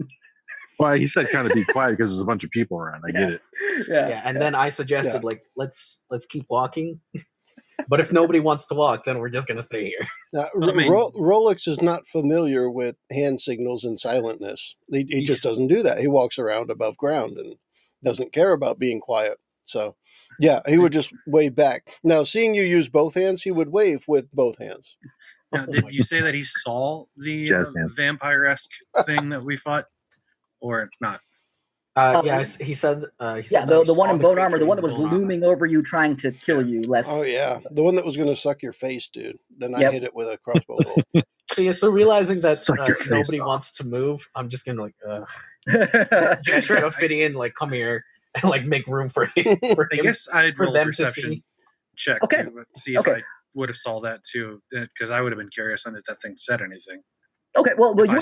Well, he said kind of be quiet because there's a bunch of people around. I get it. Yeah, and then I suggested let's keep walking. But if nobody wants to walk, then we're just going to stay here. Now, Rolex is not familiar with hand signals and silentness. He just doesn't do that. He walks around above ground and doesn't care about being quiet. So, yeah, he would just wave back. Now, seeing you use both hands, he would wave with both hands. Now, did you say that he saw the vampire-esque thing that we fought or not? He said. The one in bone armor, the one that was looming over you, trying to kill you, Les. Oh yeah, the one that was going to suck your face, dude. Then I hit it with a crossbow bolt. So realizing that nobody wants to move, I'm just going to try to fit in, come here and make room for him. I guess I'd roll a perception check to see if I would have saw that too, because I would have been curious on if that thing said anything. Okay, well, you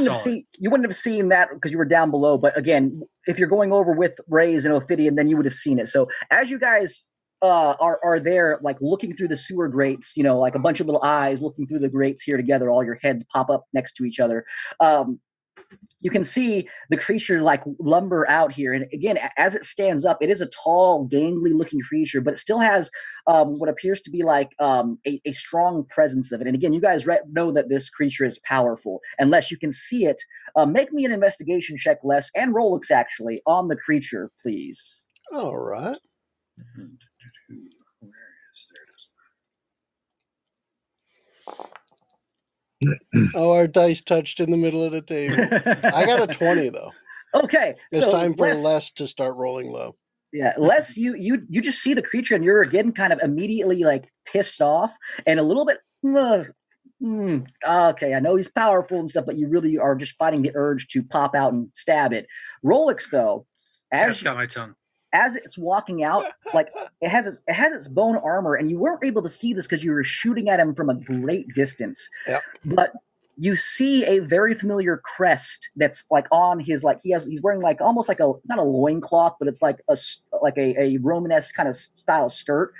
wouldn't have seen that because you were down below. But again, if you're going over with Raze and Ophidian, then you would have seen it. So as you guys are there, looking through the sewer grates, a bunch of little eyes looking through the grates here together, all your heads pop up next to each other. You can see the creature lumber out here. And again, as it stands up, it is a tall, gangly looking creature, but it still has what appears to be a strong presence of it. And again, you guys know that this creature is powerful. Unless you can see it, make me an investigation check, Les, and Rolex actually, on the creature, please. All right. Oh, our dice touched in the middle of the table. I got a 20 though. Okay, it's time for Les to start rolling low. Yeah, Les, you just see the creature and you're again kind of immediately pissed off and a little bit Okay, I know he's powerful and stuff, but you really are just fighting the urge to pop out and stab it. Rolex, though, as got my tongue. As it's walking out, like it has its bone armor, and you weren't able to see this because you were shooting at him from a great distance. Yep. But you see a very familiar crest that's like on his, like he's wearing like almost like a, not a loincloth, but it's like a Romanesque kind of style skirt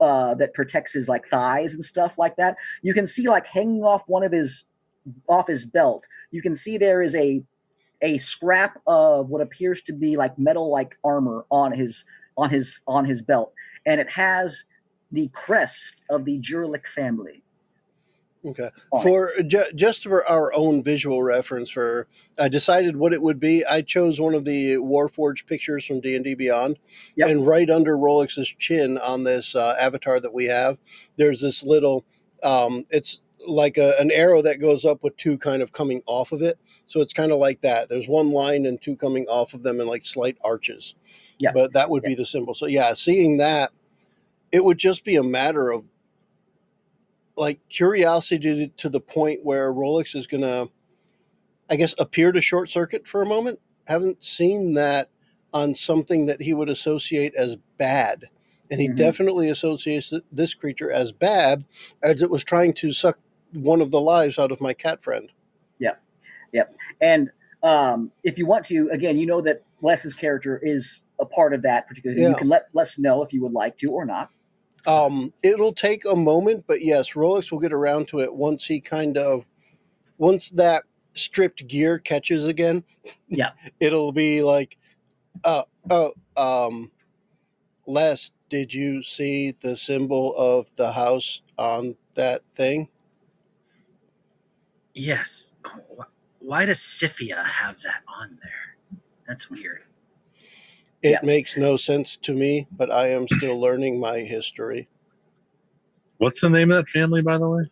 that protects his like thighs and stuff like that. You can see like hanging off one of his, off his belt. You can see there is a scrap of what appears to be like metal like armor on his belt. And it has the crest of the Jurelik family. Okay. For just for our own visual reference, for I decided what it would be. I chose one of the Warforged pictures from D&D Beyond, yep. And right under Rolex's chin on this avatar that we have, there's this little. It's like an arrow that goes up with two kind of coming off of it. So it's kind of like that. There's one line and two coming off of them in like slight arches. Yeah. But that would be the symbol. So yeah, seeing that, it would just be a matter of. Like curiosity to the point where Rolex is going to, I guess, appear to short circuit for a moment. Haven't seen that on something that he would associate as bad. And he definitely associates this creature as bad, as it was trying to suck one of the lives out of my cat friend. Yep. And if you want to, again, you know that Les's character is a part of that particular. Yeah. You can let Les know if you would like to or not. It'll take a moment, but yes, Rolex will get around to it once he once that stripped gear catches again. Yeah. It'll be like, Les, did you see the symbol of the house on that thing? Yes. Oh, why does Scythia have that on there? That's weird. It makes no sense to me, but I am still learning my history. What's the name of that family, by the way?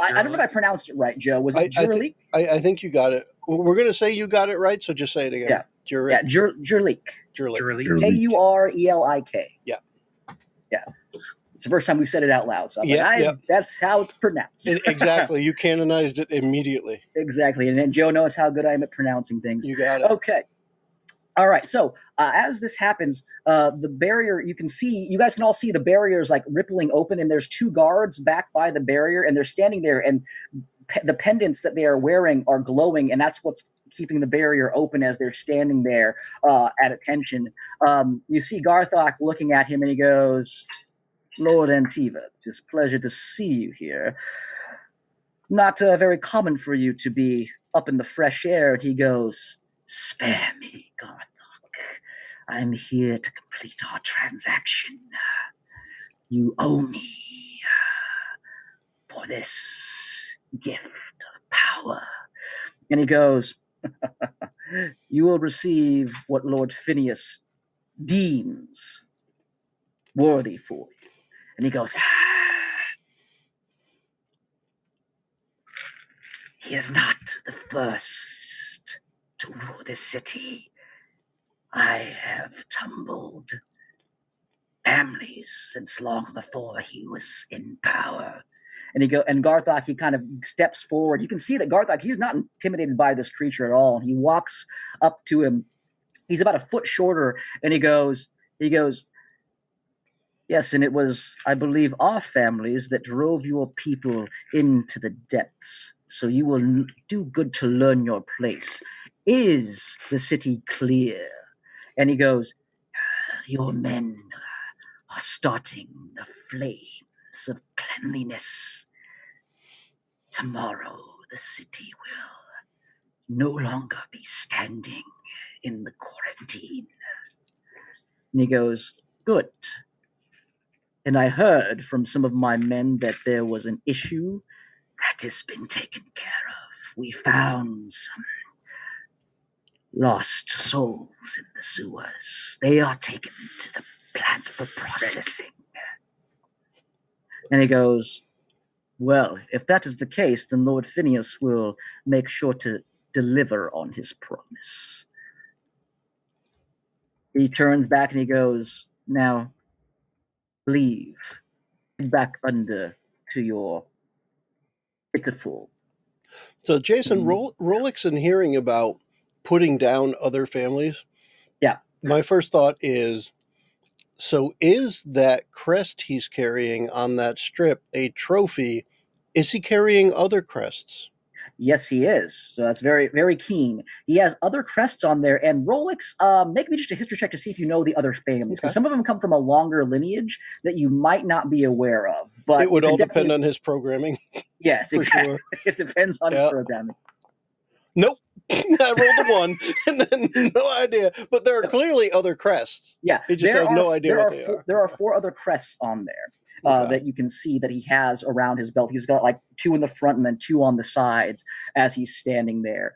I don't know if I pronounced it right, Joe. Was it Jurelik? I think you got it. We're going to say you got it right, so just say it again. Yeah, Jurelik. Jurelik. K-U-R-E-L-I-K. Yeah. It's the first time we said it out loud, so that's how it's pronounced. Exactly. You canonized it immediately. Exactly, and then Joe knows how good I am at pronouncing things. You got it. Okay. All right, so as this happens, the barrier, you guys can all see the barrier's like rippling open, and there's two guards back by the barrier, and they're standing there, and the pendants that they are wearing are glowing, and that's what's keeping the barrier open as they're standing there at attention. You see Garthok looking at him, and he goes, "Lord Antiva, it is a pleasure to see you here. Not very common for you to be up in the fresh air," and he goes, "Spare me, Garthok. I'm here to complete our transaction. You owe me for this gift of power." And he goes, "You will receive what Lord Phineas deems worthy for you." And he goes, "He is not the first to rule this city. I have tumbled families since long before he was in power." And Garthok, he kind of steps forward. You can see that Garthok, he's not intimidated by this creature at all. He walks up to him. He's about a foot shorter, and he goes, "Yes, and it was, I believe, our families that drove your people into the depths. So you will do good to learn your place. Is the city clear?" And he goes, "Your men are starting the flames of cleanliness. Tomorrow the city will no longer be standing in the quarantine." And he goes, "Good. And I heard from some of my men that there was an issue that has been taken care of. We found some lost souls in the sewers. They are taken to the plant for processing." And he goes, "Well, if that is the case, then Lord Phineas will make sure to deliver on his promise." He turns back and he goes, "Now, leave. Get back under to your It's a fool. So, Jason, Rolex and hearing about putting down other families. Yeah. My first thought is, so is that crest he's carrying on that strip a trophy? Is he carrying other crests? Yes, he is. So that's very, very keen. He has other crests on there. And Rolex, make me just a history check to see if you know the other families. Because some of them come from a longer lineage that you might not be aware of. But it would all depend on his programming. Yes, exactly. Sure. It depends on his programming. Nope. I rolled a one and then no idea. But there are clearly other crests. Yeah. You just have no idea what they are. There are four other crests on there. That you can see that he has around his belt. He's got like two in the front and then two on the sides as he's standing there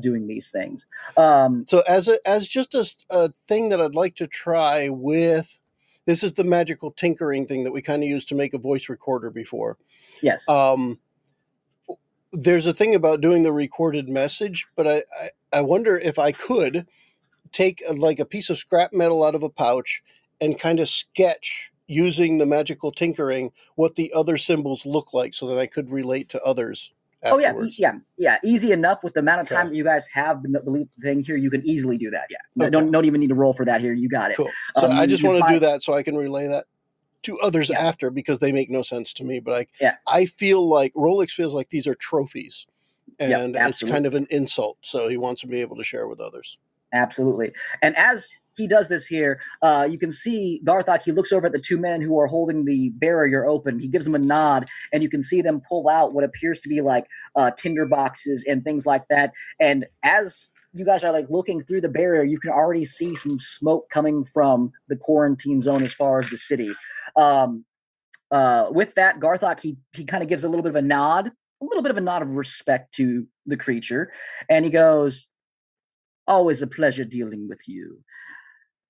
doing these things. So as just a thing that I'd like to try with, this is the magical tinkering thing that we kind of used to make a voice recorder before. Yes. There's a thing about doing the recorded message, but I wonder if I could take a piece of scrap metal out of a pouch and kind of sketch using the magical tinkering what the other symbols look like so that I could relate to others afterwards. Oh yeah. Easy enough with the amount of time that you guys have the thing here, you can easily do that. Yeah. Okay. Don't even need to roll for that here. You got it. Cool. So I just want to do that so I can relay that to others after, because they make no sense to me. But I feel like Rolex feels like these are trophies and it's kind of an insult. So he wants to be able to share with others. Absolutely. And as he does this here, you can see Garthok, he looks over at the two men who are holding the barrier open. He gives them a nod, and you can see them pull out what appears to be tinder boxes and things like that. And as you guys are looking through the barrier, you can already see some smoke coming from the quarantine zone as far as the city. With that, Garthok, he kind of gives a little bit of a nod of respect to the creature. And he goes, "Always a pleasure dealing with you."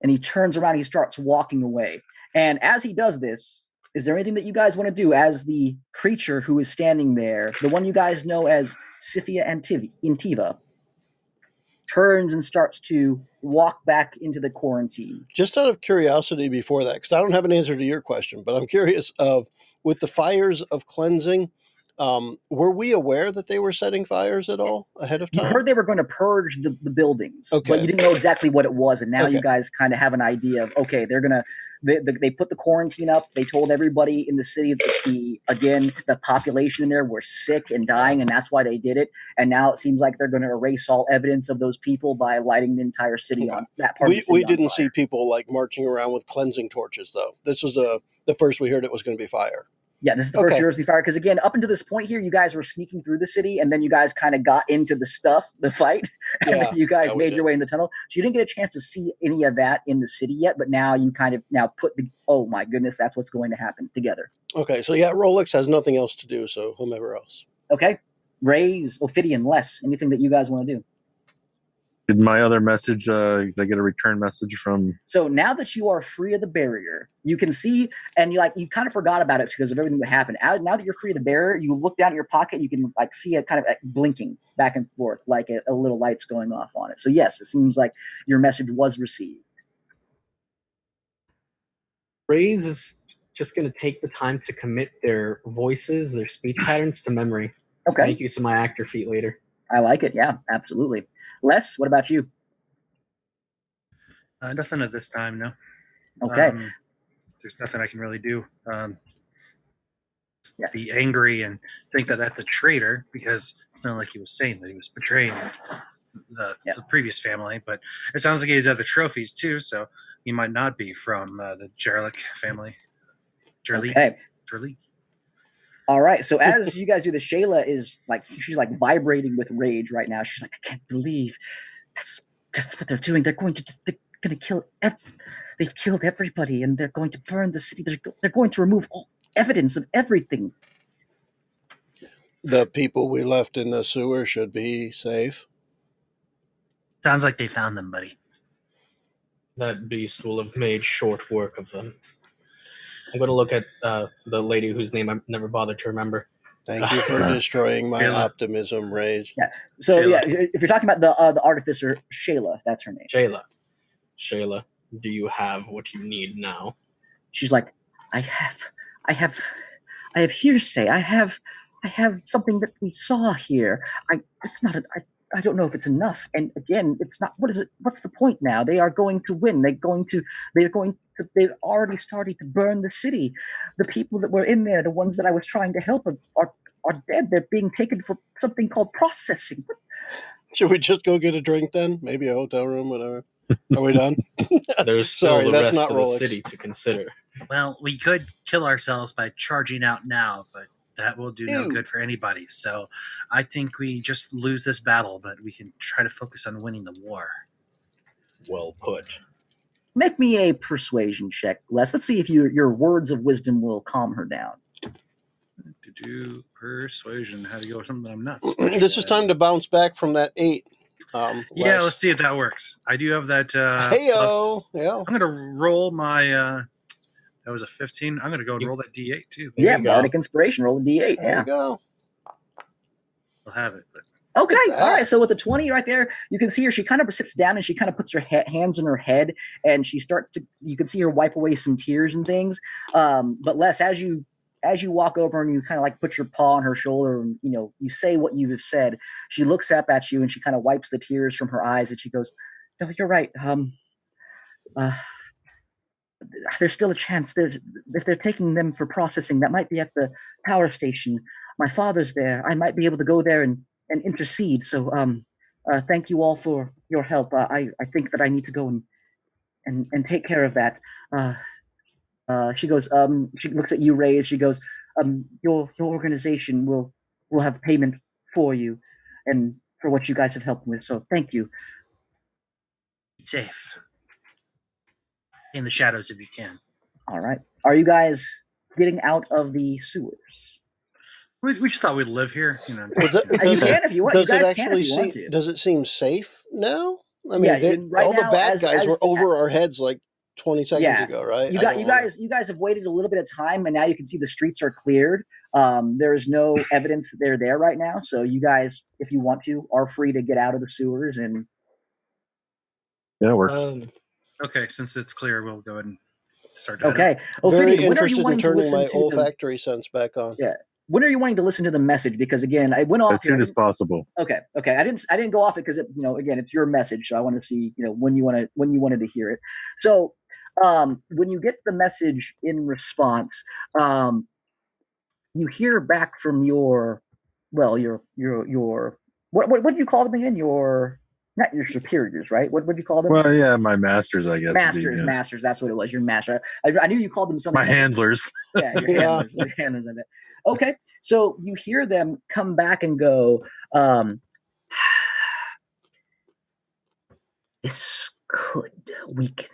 And he turns around, he starts walking away. And as he does this, is there anything that you guys want to do as the creature who is standing there, the one you guys know as Sifia Antiva, turns and starts to walk back into the quarantine? Just out of curiosity before that, because I don't have an answer to your question, but I'm curious of, with the fires of cleansing, were we aware that they were setting fires at all ahead of time? You heard they were going to purge the buildings, but you didn't know exactly what it was. And now you guys kind of have an idea of, they're going to, they put the quarantine up. They told everybody in the city that the population in there were sick and dying, and that's why they did it. And now it seems like they're going to erase all evidence of those people by lighting the entire city on that part of the city. We didn't see people marching around with cleansing torches, though. This was the first we heard it was going to be fire. Yeah, this is the first jurors be fired. Because again, up until this point here, you guys were sneaking through the city, and then you guys kind of got into the fight. Yeah, and you guys made your way in the tunnel. So you didn't get a chance to see any of that in the city yet, but now you now put oh my goodness, that's what's going to happen together. Okay, so Rolex has nothing else to do, so whomever else. Okay. Raze, Ophidian, Les, anything that you guys want to do? Did my other message, did I get a return message from? So now that you are free of the barrier, you can see, and you kind of forgot about it because of everything that happened. Now that you're free of the barrier, you look down at your pocket, you can see it kind of blinking back and forth, like a little light's going off on it. So yes, it seems like your message was received. Raze is just going to take the time to commit their voices, their speech patterns to memory. Okay. Make use of my actor feat later. I like it. Yeah, absolutely. Les, what about you? Nothing at this time, no. Okay. There's nothing I can really do. Be angry and think that that's a traitor, because it sounded like he was saying that he was betraying the previous family, but it sounds like he has other trophies too, so he might not be from the Jurelik family. Jurelik. All right. So as you guys do this, Shayla is she's vibrating with rage right now. She's like, I can't believe that's what they're doing. They're going to kill. They've killed everybody, and they're going to burn the city. They're going to remove all evidence of everything. The people we left in the sewer should be safe. Sounds like they found them, buddy. That beast will have made short work of them. I'm going to look at the lady whose name I never bothered to remember. Thank you for destroying my optimism, Raze. Yeah. So, Shayla. Yeah, if you're talking about the artificer, Shayla, that's her name. Shayla, do you have what you need now? She's like, I have hearsay. I have I have something that we saw here. I don't know if it's enough. And again, it's not. What is it? What's the point now? They are going to win. They're already starting to burn the city. The people that were in there, the ones that I was trying to help, are dead. They're being taken for something called processing. Should we just go get a drink then? Maybe a hotel room, whatever. Are we done? There's still the rest of Rolex. The city to consider. Well, we could kill ourselves by charging out now, but that will do no good for anybody. So I think we just lose this battle, but we can try to focus on winning the war. Well put. Make me a persuasion check, Les. Let's see if your words of wisdom will calm her down. To do persuasion, how to go with something that I'm not. This is time to bounce back from that 8. Let's see if that works. I do have that. I'm going to roll my. That was a 15. I'm going to go and roll that D8 too. There bardic inspiration. Roll the D8. There you go. I'll have it. But. Okay. All right. So with the 20 right there, you can see her. She kind of sits down and she kind of puts her hands on her head, and she starts to. You can see her wipe away some tears and things. But Les, as you walk over and you kind of like put your paw on her shoulder and, you know, you say what you've said, she looks up at you and she kind of wipes the tears from her eyes and she goes, "No, you're right. There's still a chance. If they're taking them for processing, that might be at the power station. My father's there. I might be able to go there and intercede. So thank you all for your help. I think that I need to go and take care of that." She goes. She looks at you, Raze. She goes, "Your organization will have payment for you, and for what you guys have helped with. So thank you. Be safe in the shadows if you can." All right. Are you guys getting out of the sewers? We just thought we'd live here, you know. You can if you want. You guys can if you want to. Does it seem safe now? I mean, the bad guys were over our heads, like. 20 seconds ago, right? You guys have waited a little bit of time, and now you can see the streets are cleared. There is no evidence that they're there right now. So you guys, if you want to, are free to get out of the sewers. And it works. Okay, since it's clear, we'll go ahead and start. Okay. Very interested in turning my olfactory sense back on. Yeah. When are you wanting to listen to the message? Because again, I went off as soon as possible. Okay. I didn't go off it because again, it's your message, so I want to see when you wanted to hear it. So. When you get the message in response, you hear back from your what do you call them again? Not your superiors, right? What would you call them? Well, yeah, my masters, I guess. Masters. That's what it was. Your master. I knew you called them something. My handlers. Yeah, your handlers. Your handlers in it. Okay, so you hear them come back and go. This could weaken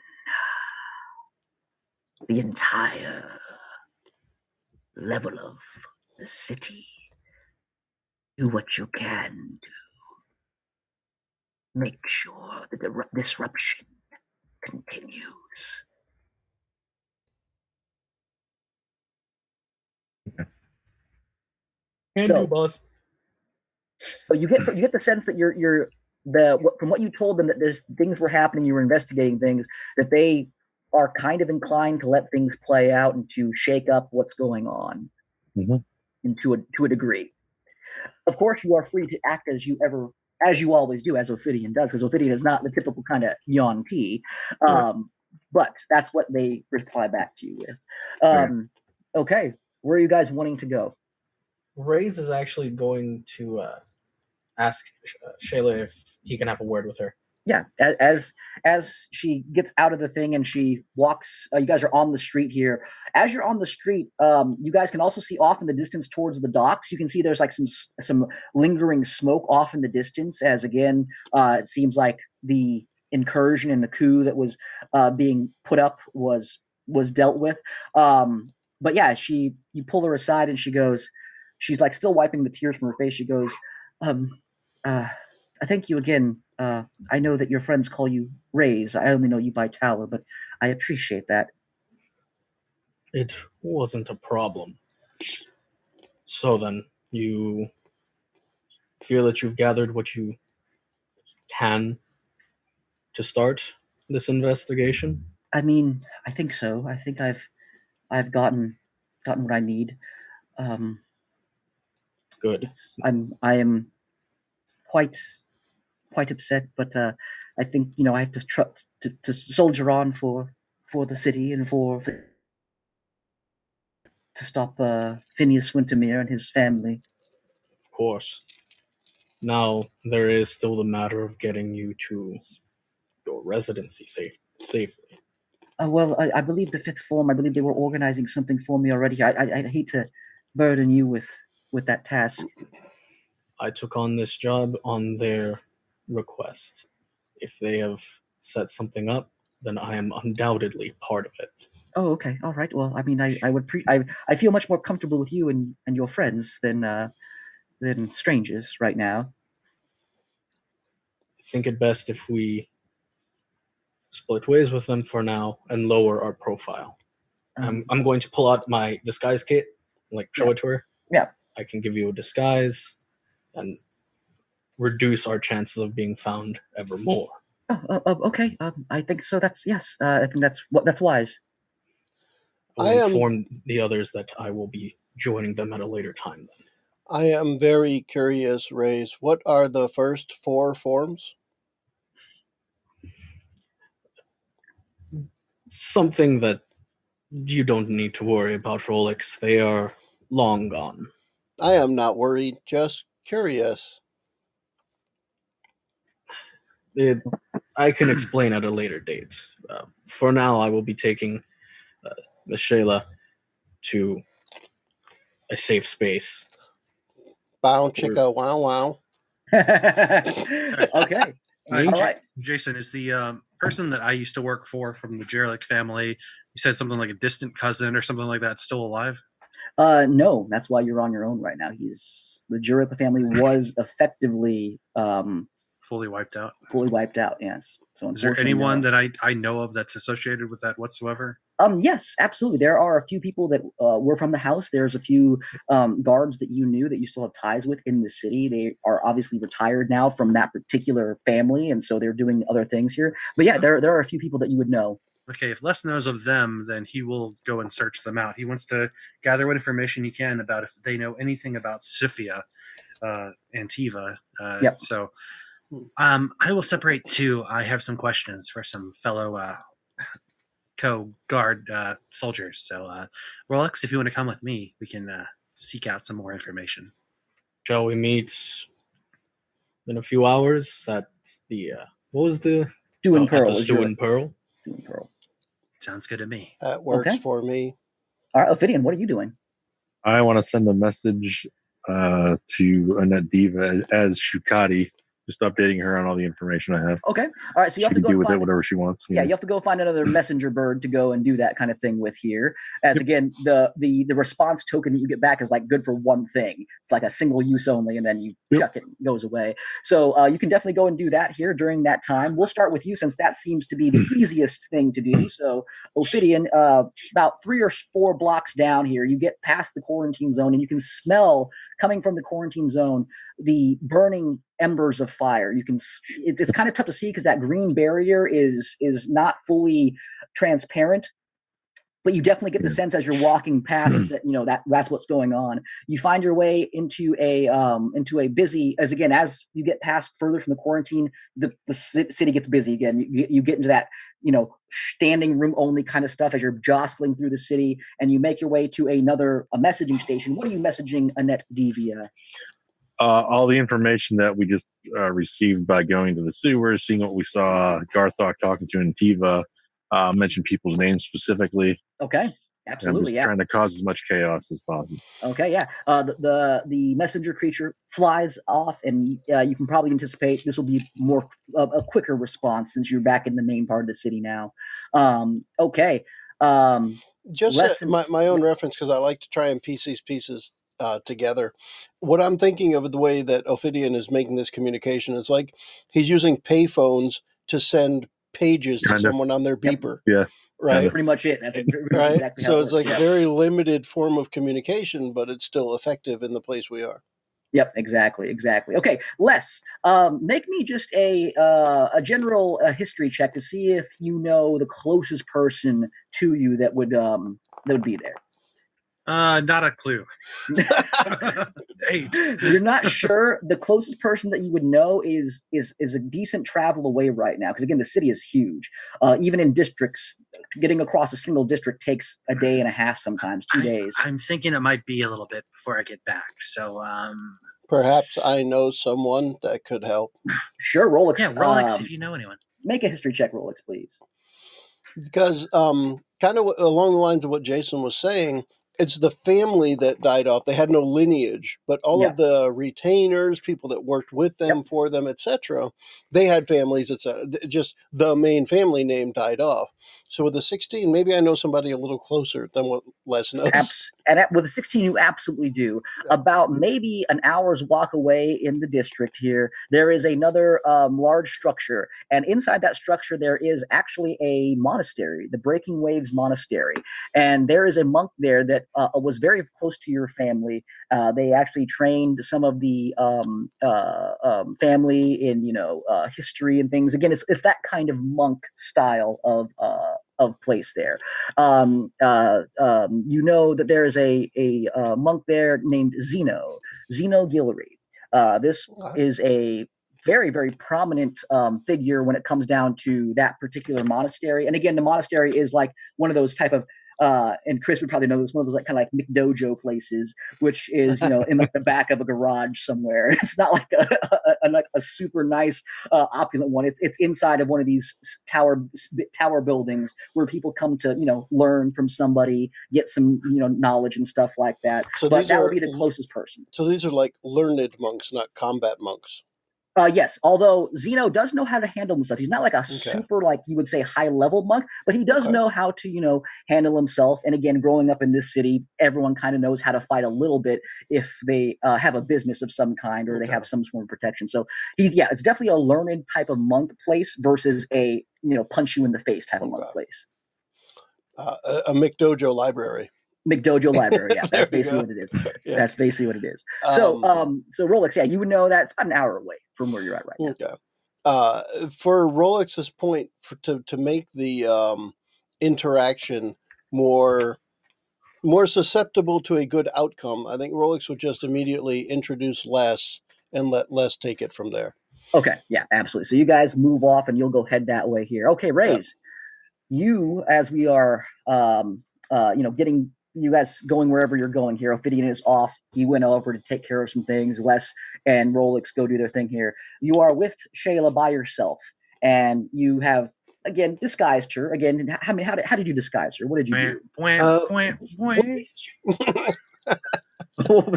the entire level of the city. Do what you can to make sure that the disruption continues. Can do, boss. So you get the sense that from what you told them that there's things were happening, you were investigating things, that they are kind of inclined to let things play out and to shake up what's going on, and to a degree. Of course, you are free to act as you always do, as Ophidian does, because Ophidian is not the typical kind of Yuan-Ti. But that's what they reply back to you with. Okay, where are you guys wanting to go? Raze is actually going to ask Shayla if he can have a word with her. Yeah, as she gets out of the thing and she walks, you guys are on the street here. As you're on the street, you guys can also see off in the distance towards the docks. You can see there's like some lingering smoke off in the distance, as again, it seems like the incursion and the coup that was being put up was dealt with. But yeah, you pull her aside and she goes, she's like still wiping the tears from her face. She goes, "I thank you again. I know that your friends call you Raze. I only know you by Tower, but I appreciate that." It wasn't a problem. So then, you feel that you've gathered what you can to start this investigation? I mean, I think so. I think I've gotten what I need. Good. I am quite upset, but I think I have to try to soldier on for the city and to stop Phineas Wintermere and his family. Of course. Now, there is still the matter of getting you to your residency safely. Well, I believe the Fifth Form, I believe they were organizing something for me already. I'd hate to burden you with that task. I took on this job on their request. If they have set something up, then I am undoubtedly part of it. Oh, okay. All right. Well, I mean, I feel much more comfortable with you and your friends than strangers right now. I think it best if we split ways with them for now and lower our profile. I'm going to pull out my disguise kit, show it to her. Yeah. I can give you a disguise and reduce our chances of being found ever more. Okay. I think so. That's yes. I think that's wise. I'll inform the others that I will be joining them at a later time. Then. I am very curious, Raze. What are the first four forms? Something that you don't need to worry about, Rolex. They are long gone. I am not worried, just curious. I can explain at a later date. For now, I will be taking Miss Shayla to a safe space. Bow, chicka, wow, wow. Okay. All right. Jason, is the person that I used to work for from the Jurelik family, you said something like a distant cousin or something like that, still alive? No, that's why you're on your own right now. The Jurelik family was effectively... fully wiped out? Fully wiped out, yes. So is there anyone that I know of that's associated with that whatsoever? Yes, absolutely. There are a few people that were from the house. There's a few guards that you knew that you still have ties with in the city. They are obviously retired now from that particular family, and so they're doing other things here. But yeah, there are a few people that you would know. Okay, if Les knows of them, then he will go and search them out. He wants to gather what information he can about if they know anything about Sifia, Antiva. Yep. So I will separate two. I have some questions for some fellow... co-guard soldiers. So, Rolex, if you want to come with me, we can seek out some more information. Shall we meet in a few hours at the, what was the? Stew and Pearl. Stew and Pearl. Stew and Pearl. Sounds good to me. That works for me. All right, Ophidian, what are you doing? I want to send a message to Annette Diva as Shukati. Just updating her on all the information I have. Okay. All right. So you have to go do with it whatever she wants. Yeah. You have to go find another messenger bird to go and do that kind of thing with here. As again, the response token that you get back is good for one thing. It's like a single use only, and then you chuck it and it goes away. So you can definitely go and do that here during that time. We'll start with you since that seems to be the easiest thing to do. So Ophidian, about 3 or 4 blocks down here, you get past the quarantine zone and you can smell coming from the quarantine zone the burning embers of fire. You can it's kind of tough to see because that green barrier is not fully transparent, but you definitely get the sense as you're walking past that that's what's going on. You find your way into a busy, as again as you get past further from the quarantine, the city gets busy again. You get into that standing room only kind of stuff as you're jostling through the city, and you make your way to a messaging station. What are you messaging Annette Devia? All the information that we just received by going to the sewers, seeing what we saw, Garthok talking to Antiva, mentioned people's names specifically. Okay, absolutely. Trying to cause as much chaos as possible. Okay, yeah. The messenger creature flies off, and you can probably anticipate this will be more a quicker response since you're back in the main part of the city now. Okay. Just my own reference, because I like to try and piece these pieces together. What I'm thinking of the way that Ophidian is making this communication is like he's using payphones to send pages to someone on their beeper. Yeah. Right. That's pretty much it. That's right. Exactly so it's a very limited form of communication, but it's still effective in the place we are. Yep, exactly. Okay, Les, make me just a general history check to see if you know the closest person to you that would be there. Not a clue. 8. You're not sure. The closest person that you would know is a decent travel away right now, because again, the city is huge. Even in districts, getting across a single district takes a day and a half, sometimes 2 days. I'm thinking it might be a little bit before I get back. So perhaps I know someone that could help. Sure, Rolex. Yeah, Rolex. If you know anyone, make a history check, Rolex, please. Because kind of along the lines of what Jason was saying. It's the family that died off. They had no lineage, but all of the retainers, people that worked with them, for them, etc., they had families. It's just the main family name died off. So with the 16, maybe I know somebody a little closer than what Les knows. And with the 16, you absolutely do. Yeah. About maybe an hour's walk away in the district here, there is another large structure. And inside that structure, there is actually a monastery, the Breaking Waves Monastery. And there is a monk there that was very close to your family. They actually trained some of the family in, history and things. Again, it's that kind of monk style of place there. You know that there is a monk there named Zeno Guillory. This is a very, very prominent figure when it comes down to that particular monastery. And again, the monastery is like one of those type of and Chris would probably know this, one of those like kind of like McDojo places, which is in like the back of a garage somewhere. It's not like a super nice opulent one. It's inside of one of these tower buildings where people come to learn from somebody, get some knowledge and stuff like that. So but that would be the closest person. So these are like learned monks, not combat monks. Yes, although Zeno does know how to handle himself. He's not like a super, like you would say, high-level monk, but he does know how to, handle himself. And again, growing up in this city, everyone kind of knows how to fight a little bit if they have a business of some kind or they have some form of protection. So he's, it's definitely a learned type of monk place versus a, punch you in the face type of monk place. A McDojo library. McDojo Library, that's basically what it is. Yeah. That's basically what it is. So Rolex, you would know that's about an hour away from where you're at right now. Okay. For Rolex's point, to make the interaction more susceptible to a good outcome, I think Rolex would just immediately introduce Les and let Les take it from there. Okay, yeah, absolutely. So you guys move off, and you'll go head that way here. Okay, Raze, you, as we are, getting. You guys going wherever you're going here. Ophidian is off. He went over to take care of some things. Les and Rolex go do their thing here. You are with Shayla by yourself, and you have again disguised her. Again, how did you disguise her? What did you do? What was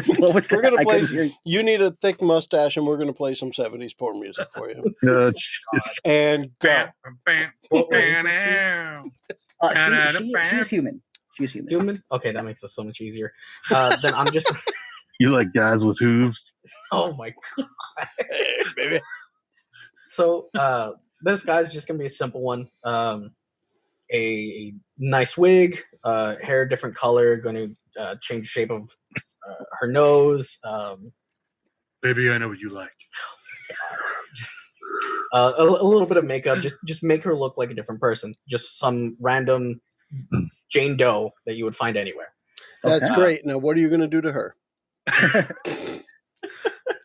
that? We're gonna play. You need a thick mustache, and we're gonna play some 70s porn music for you. And go. She's human. She's human. Okay, that makes us so much easier. Then I'm just. You like guys with hooves? Oh my god, hey, baby. So this guy's just gonna be a simple one. A nice wig, hair different color, going to change shape of her nose. Baby, I know what you like. A little bit of makeup, just make her look like a different person. Just some random. Jane Doe that you would find anywhere. That's great. Now, what are you going to do to her?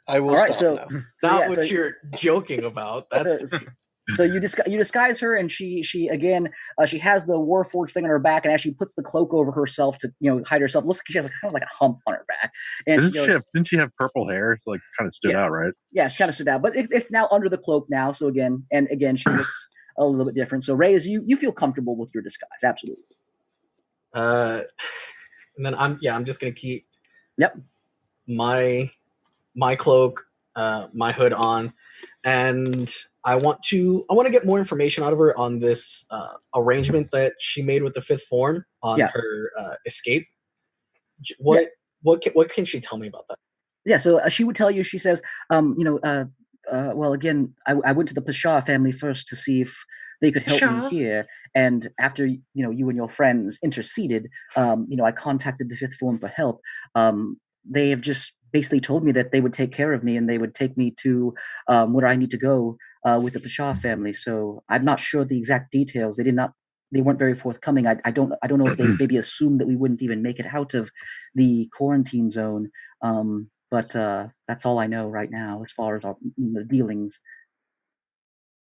I will stop now. Not what you're joking about. That's so you disguise her, and she again she has the Warforged thing on her back, and as she puts the cloak over herself to hide herself, looks like she has kind of like a hump on her back. And didn't she have purple hair? So kind of stood out, right? Yeah, she kind of stood out, but it's now under the cloak now. So again she looks a little bit different. So Raze, you feel comfortable with your disguise, absolutely. And then I'm just gonna keep my cloak, my hood on, and I want to get more information out of her on this arrangement that she made with the Fifth Form on her escape. What can she tell me about that? Yeah, so she would tell you. She says, well, again, I went to the Peshaw family first to see if they could help me here. And after, you and your friends interceded, I contacted the Fifth Form for help. They have just basically told me that they would take care of me and they would take me to where I need to go with the Peshaw family. So I'm not sure the exact details. They did not they weren't very forthcoming. I don't know if they maybe assumed that we wouldn't even make it out of the quarantine zone. But that's all I know right now as far as our dealings.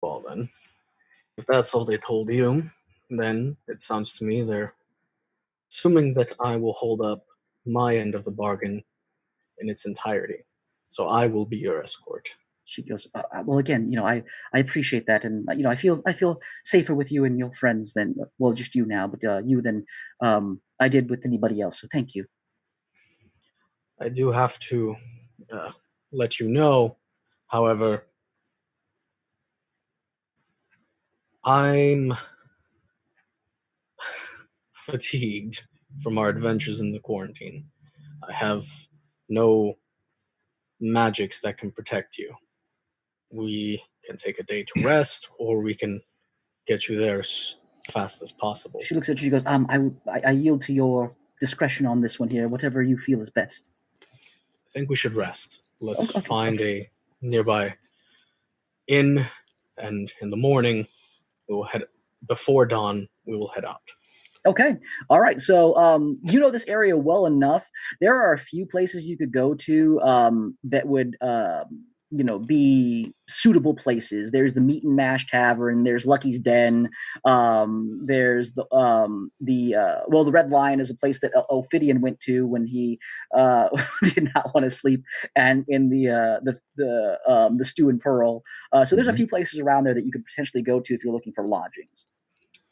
Well then, if that's all they told you, then it sounds to me they're assuming that I will hold up my end of the bargain in its entirety. So I will be your escort. She goes, well, again, I appreciate that. And, I feel safer with you and your friends than, well, just you now, but you than I did with anybody else. So thank you. I do have to let you know, however, I'm fatigued from our adventures in the quarantine. I have no magics that can protect you. We can take a day to rest, or we can get you there as fast as possible. She looks at you and goes, I yield to your discretion on this one here. Whatever you feel is best. I think we should rest. Let's find a nearby inn, and in the morning, we will head before dawn, we will head out. Okay. All right. So, this area well enough. There are a few places you could go to that would... be suitable places. There's the Meat and Mash Tavern. There's Lucky's Den. There's the Red Lion is a place that Ophidian went to when he did not want to sleep, and in the Stew and Pearl. So there's a few places around there that you could potentially go to if you're looking for lodgings.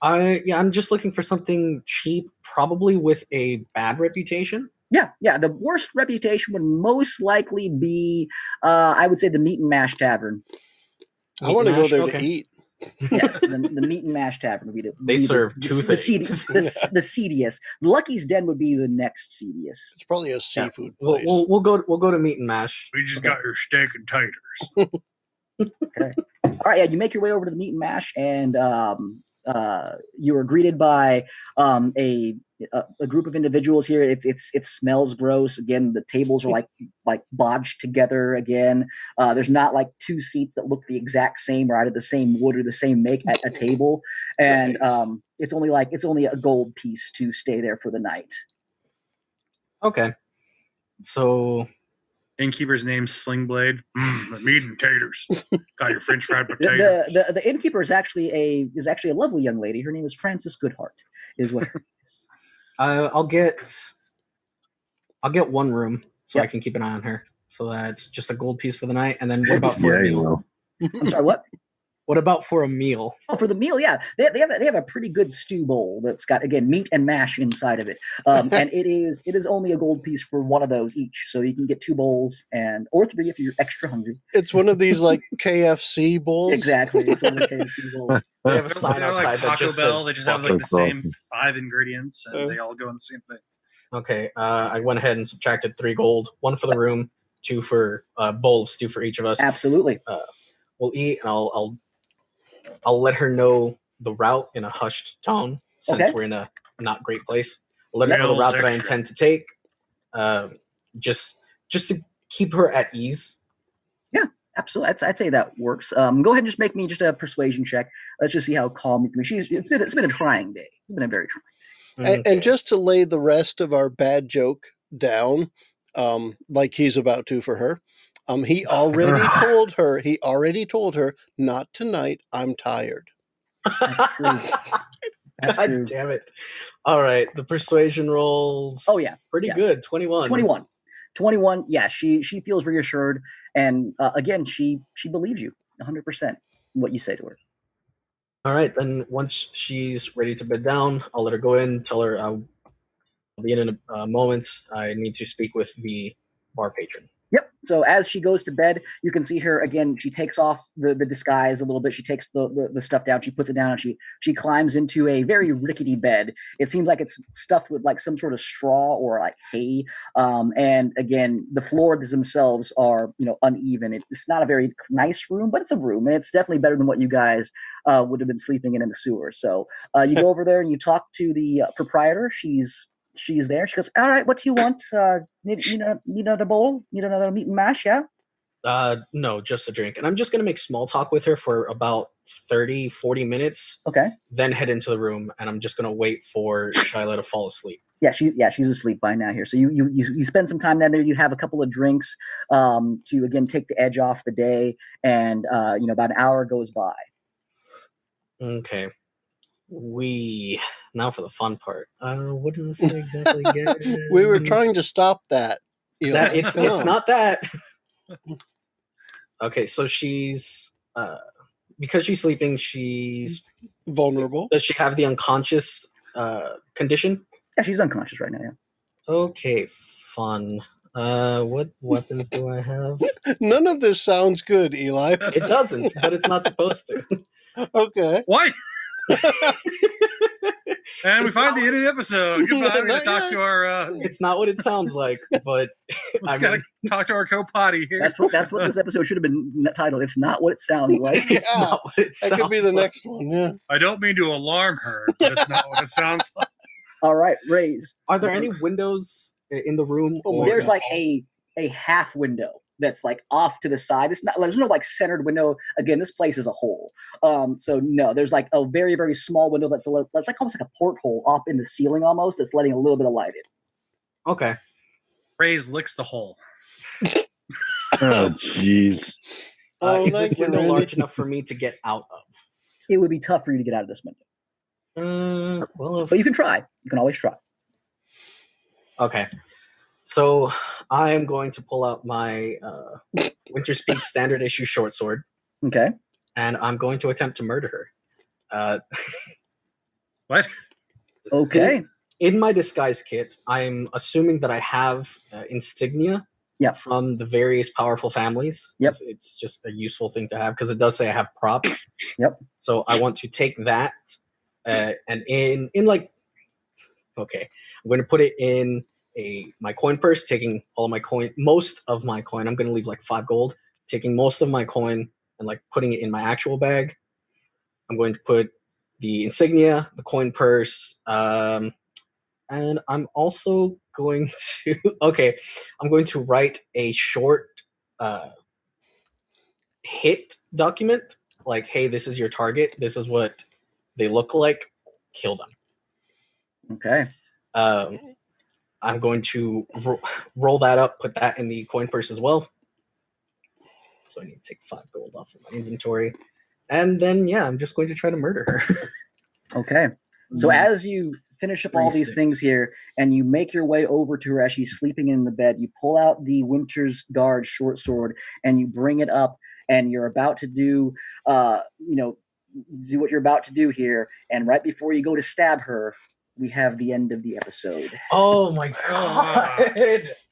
I'm just looking for something cheap, probably with a bad reputation. Yeah. The worst reputation would most likely be, I would say, the Meat and Mash Tavern. I want to go there to eat. Yeah, the Meat and Mash Tavern would be the seediest. Lucky's Den would be the next seediest. It's probably a seafood place. We'll go to Meat and Mash. We just got your steak and taters. Okay. All right. Yeah, you make your way over to the Meat and Mash, and you are greeted by a group of individuals here. It smells gross. Again, the tables are like bodged together again. There's not like two seats that look the exact same or out of the same wood or the same make at a table. And it's only a gold piece to stay there for the night. Okay. So innkeeper's name's Sling Blade. Meat and taters. Got your French fried potatoes. The innkeeper is actually a lovely young lady. Her name is Frances Goodhart is what her I'll get one room so I can keep an eye on her. So that's just a gold piece for the night. And then what about for a meal? I'm sorry, what? What about for a meal? Oh, for the meal, yeah. They have a pretty good stew bowl that's got, again, meat and mash inside of it. And it is only a gold piece for one of those each. So you can get two bowls or three if you're extra hungry. It's one of these like KFC bowls. Exactly. It's one of the KFC bowls. They have a sign outside like Taco Bell. They just have like the same five ingredients, and they all go in the same thing. Okay. I went ahead and subtracted 3 gold, 1 for the room, 2 for bowl of stew for each of us. Absolutely. We'll eat, and I'll let her know the route in a hushed tone, since we're in a not great place. I'll let her know the route that I intend to take, just to keep her at ease. Yeah, absolutely. I'd say that works. Go ahead and just make me just a persuasion check. Let's just see how calm you can be. It's been a trying day. It's been a very trying day. And just to lay the rest of our bad joke down, like he's about to for her. He already told her, not tonight, I'm tired. That's true. God damn it. All right. The persuasion rolls. Oh, yeah. Pretty good. 21. Yeah. She feels reassured. And again, she believes you 100% what you say to her. All right. Then once she's ready to bed down, I'll let her go in, tell her I'll be in a moment. I need to speak with the bar patron. Yep. So as she goes to bed, you can see her again. She takes off the disguise a little bit. She takes the stuff down. She puts it down, and she climbs into a very rickety bed. It seems like it's stuffed with like some sort of straw or like hay. And again, the floors themselves are, uneven. It's not a very nice room, but it's a room, and it's definitely better than what you guys would have been sleeping in the sewer. So you go over there and you talk to the proprietor. She's there. She goes, all right, what do you want? Need another bowl? Need another meat and mash, yeah? No, just a drink. And I'm just going to make small talk with her for about 30, 40 minutes. Okay. Then head into the room, and I'm just going to wait for Shayla to fall asleep. Yeah, she's asleep by now here. So you spend some time down there. You have a couple of drinks to, again, take the edge off the day. And, about an hour goes by. Okay. Now for the fun part. What does this say exactly again? We were trying to stop that. It's not that. Okay, so she's because she's sleeping, she's vulnerable. Does she have the unconscious condition? Yeah, she's unconscious right now. Yeah. Okay, fun. What weapons do I have? None of this sounds good, Eli. It doesn't, but it's not supposed to. Okay. Why? And we find the end of the episode. Goodbye. We're going to talk to our... It's not what it sounds like, but... We've got to talk to our co-potty here. That's what this episode should have been titled. It's not what it sounds like. Yeah, it's not what it sounds like. That could be the next one, yeah. I don't mean to alarm her, but it's not what it sounds like. All right, Raze. Are there any windows in the room? Oh, there's no. Like a half window that's like off to the side. It's not, there's no like centered window. Again, this place is a hole. So no, there's like a very, very small window that's a little, that's like almost like a porthole up in the ceiling almost that's letting a little bit of light in. Okay. Raze licks the hole. Oh, jeez. Is this window large enough for me to get out of? It would be tough for you to get out of this window. But you can try. You can always try. Okay. So I am going to pull out my Winterspeak standard issue short sword. Okay. And I'm going to attempt to murder her. What? Okay. In my disguise kit, I'm assuming that I have insignia from the various powerful families. Yep. It's just a useful thing to have because it does say I have props. Yep. So I want to take that and in like... Okay. I'm going to put it in... my coin purse, taking most of my coin. I'm going to leave like 5 gold, taking most of my coin and like putting it in my actual bag. I'm going to put the insignia, the coin purse, and I'm also going to, I'm going to write a short hit document. Like, hey, this is your target. This is what they look like. Kill them. Okay. I'm going to roll that up, put that in the coin purse as well. So I need to take 5 gold off of my inventory. And then, I'm just going to try to murder her. Okay. So as you finish up all these things here and you make your way over to her as she's sleeping in the bed, you pull out the Winter's Guard short sword and you bring it up and you're about to do what you're about to do here. And right before you go to stab her, we have the end of the episode. Oh my god!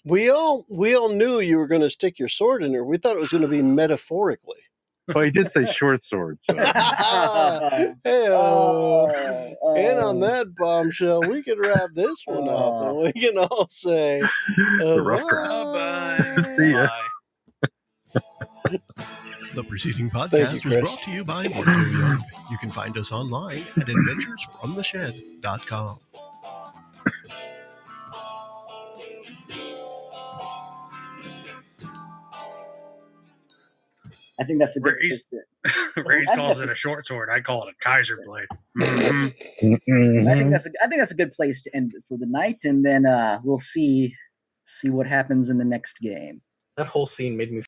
We all knew you were going to stick your sword in her. We thought it was going to be metaphorically. Well, he did say short sword. So. And on that bombshell, we could wrap this one up, and we can all say bye. See ya. Bye. The preceding podcast was brought to you by Winter Yard. You can find us online at adventuresfromtheshed.com. I think that's a good thing. Raze calls it a short sword. I call it a Kaiser blade. Mm-hmm. I think that's a good place to end it for the night, and then we'll see what happens in the next game. That whole scene made me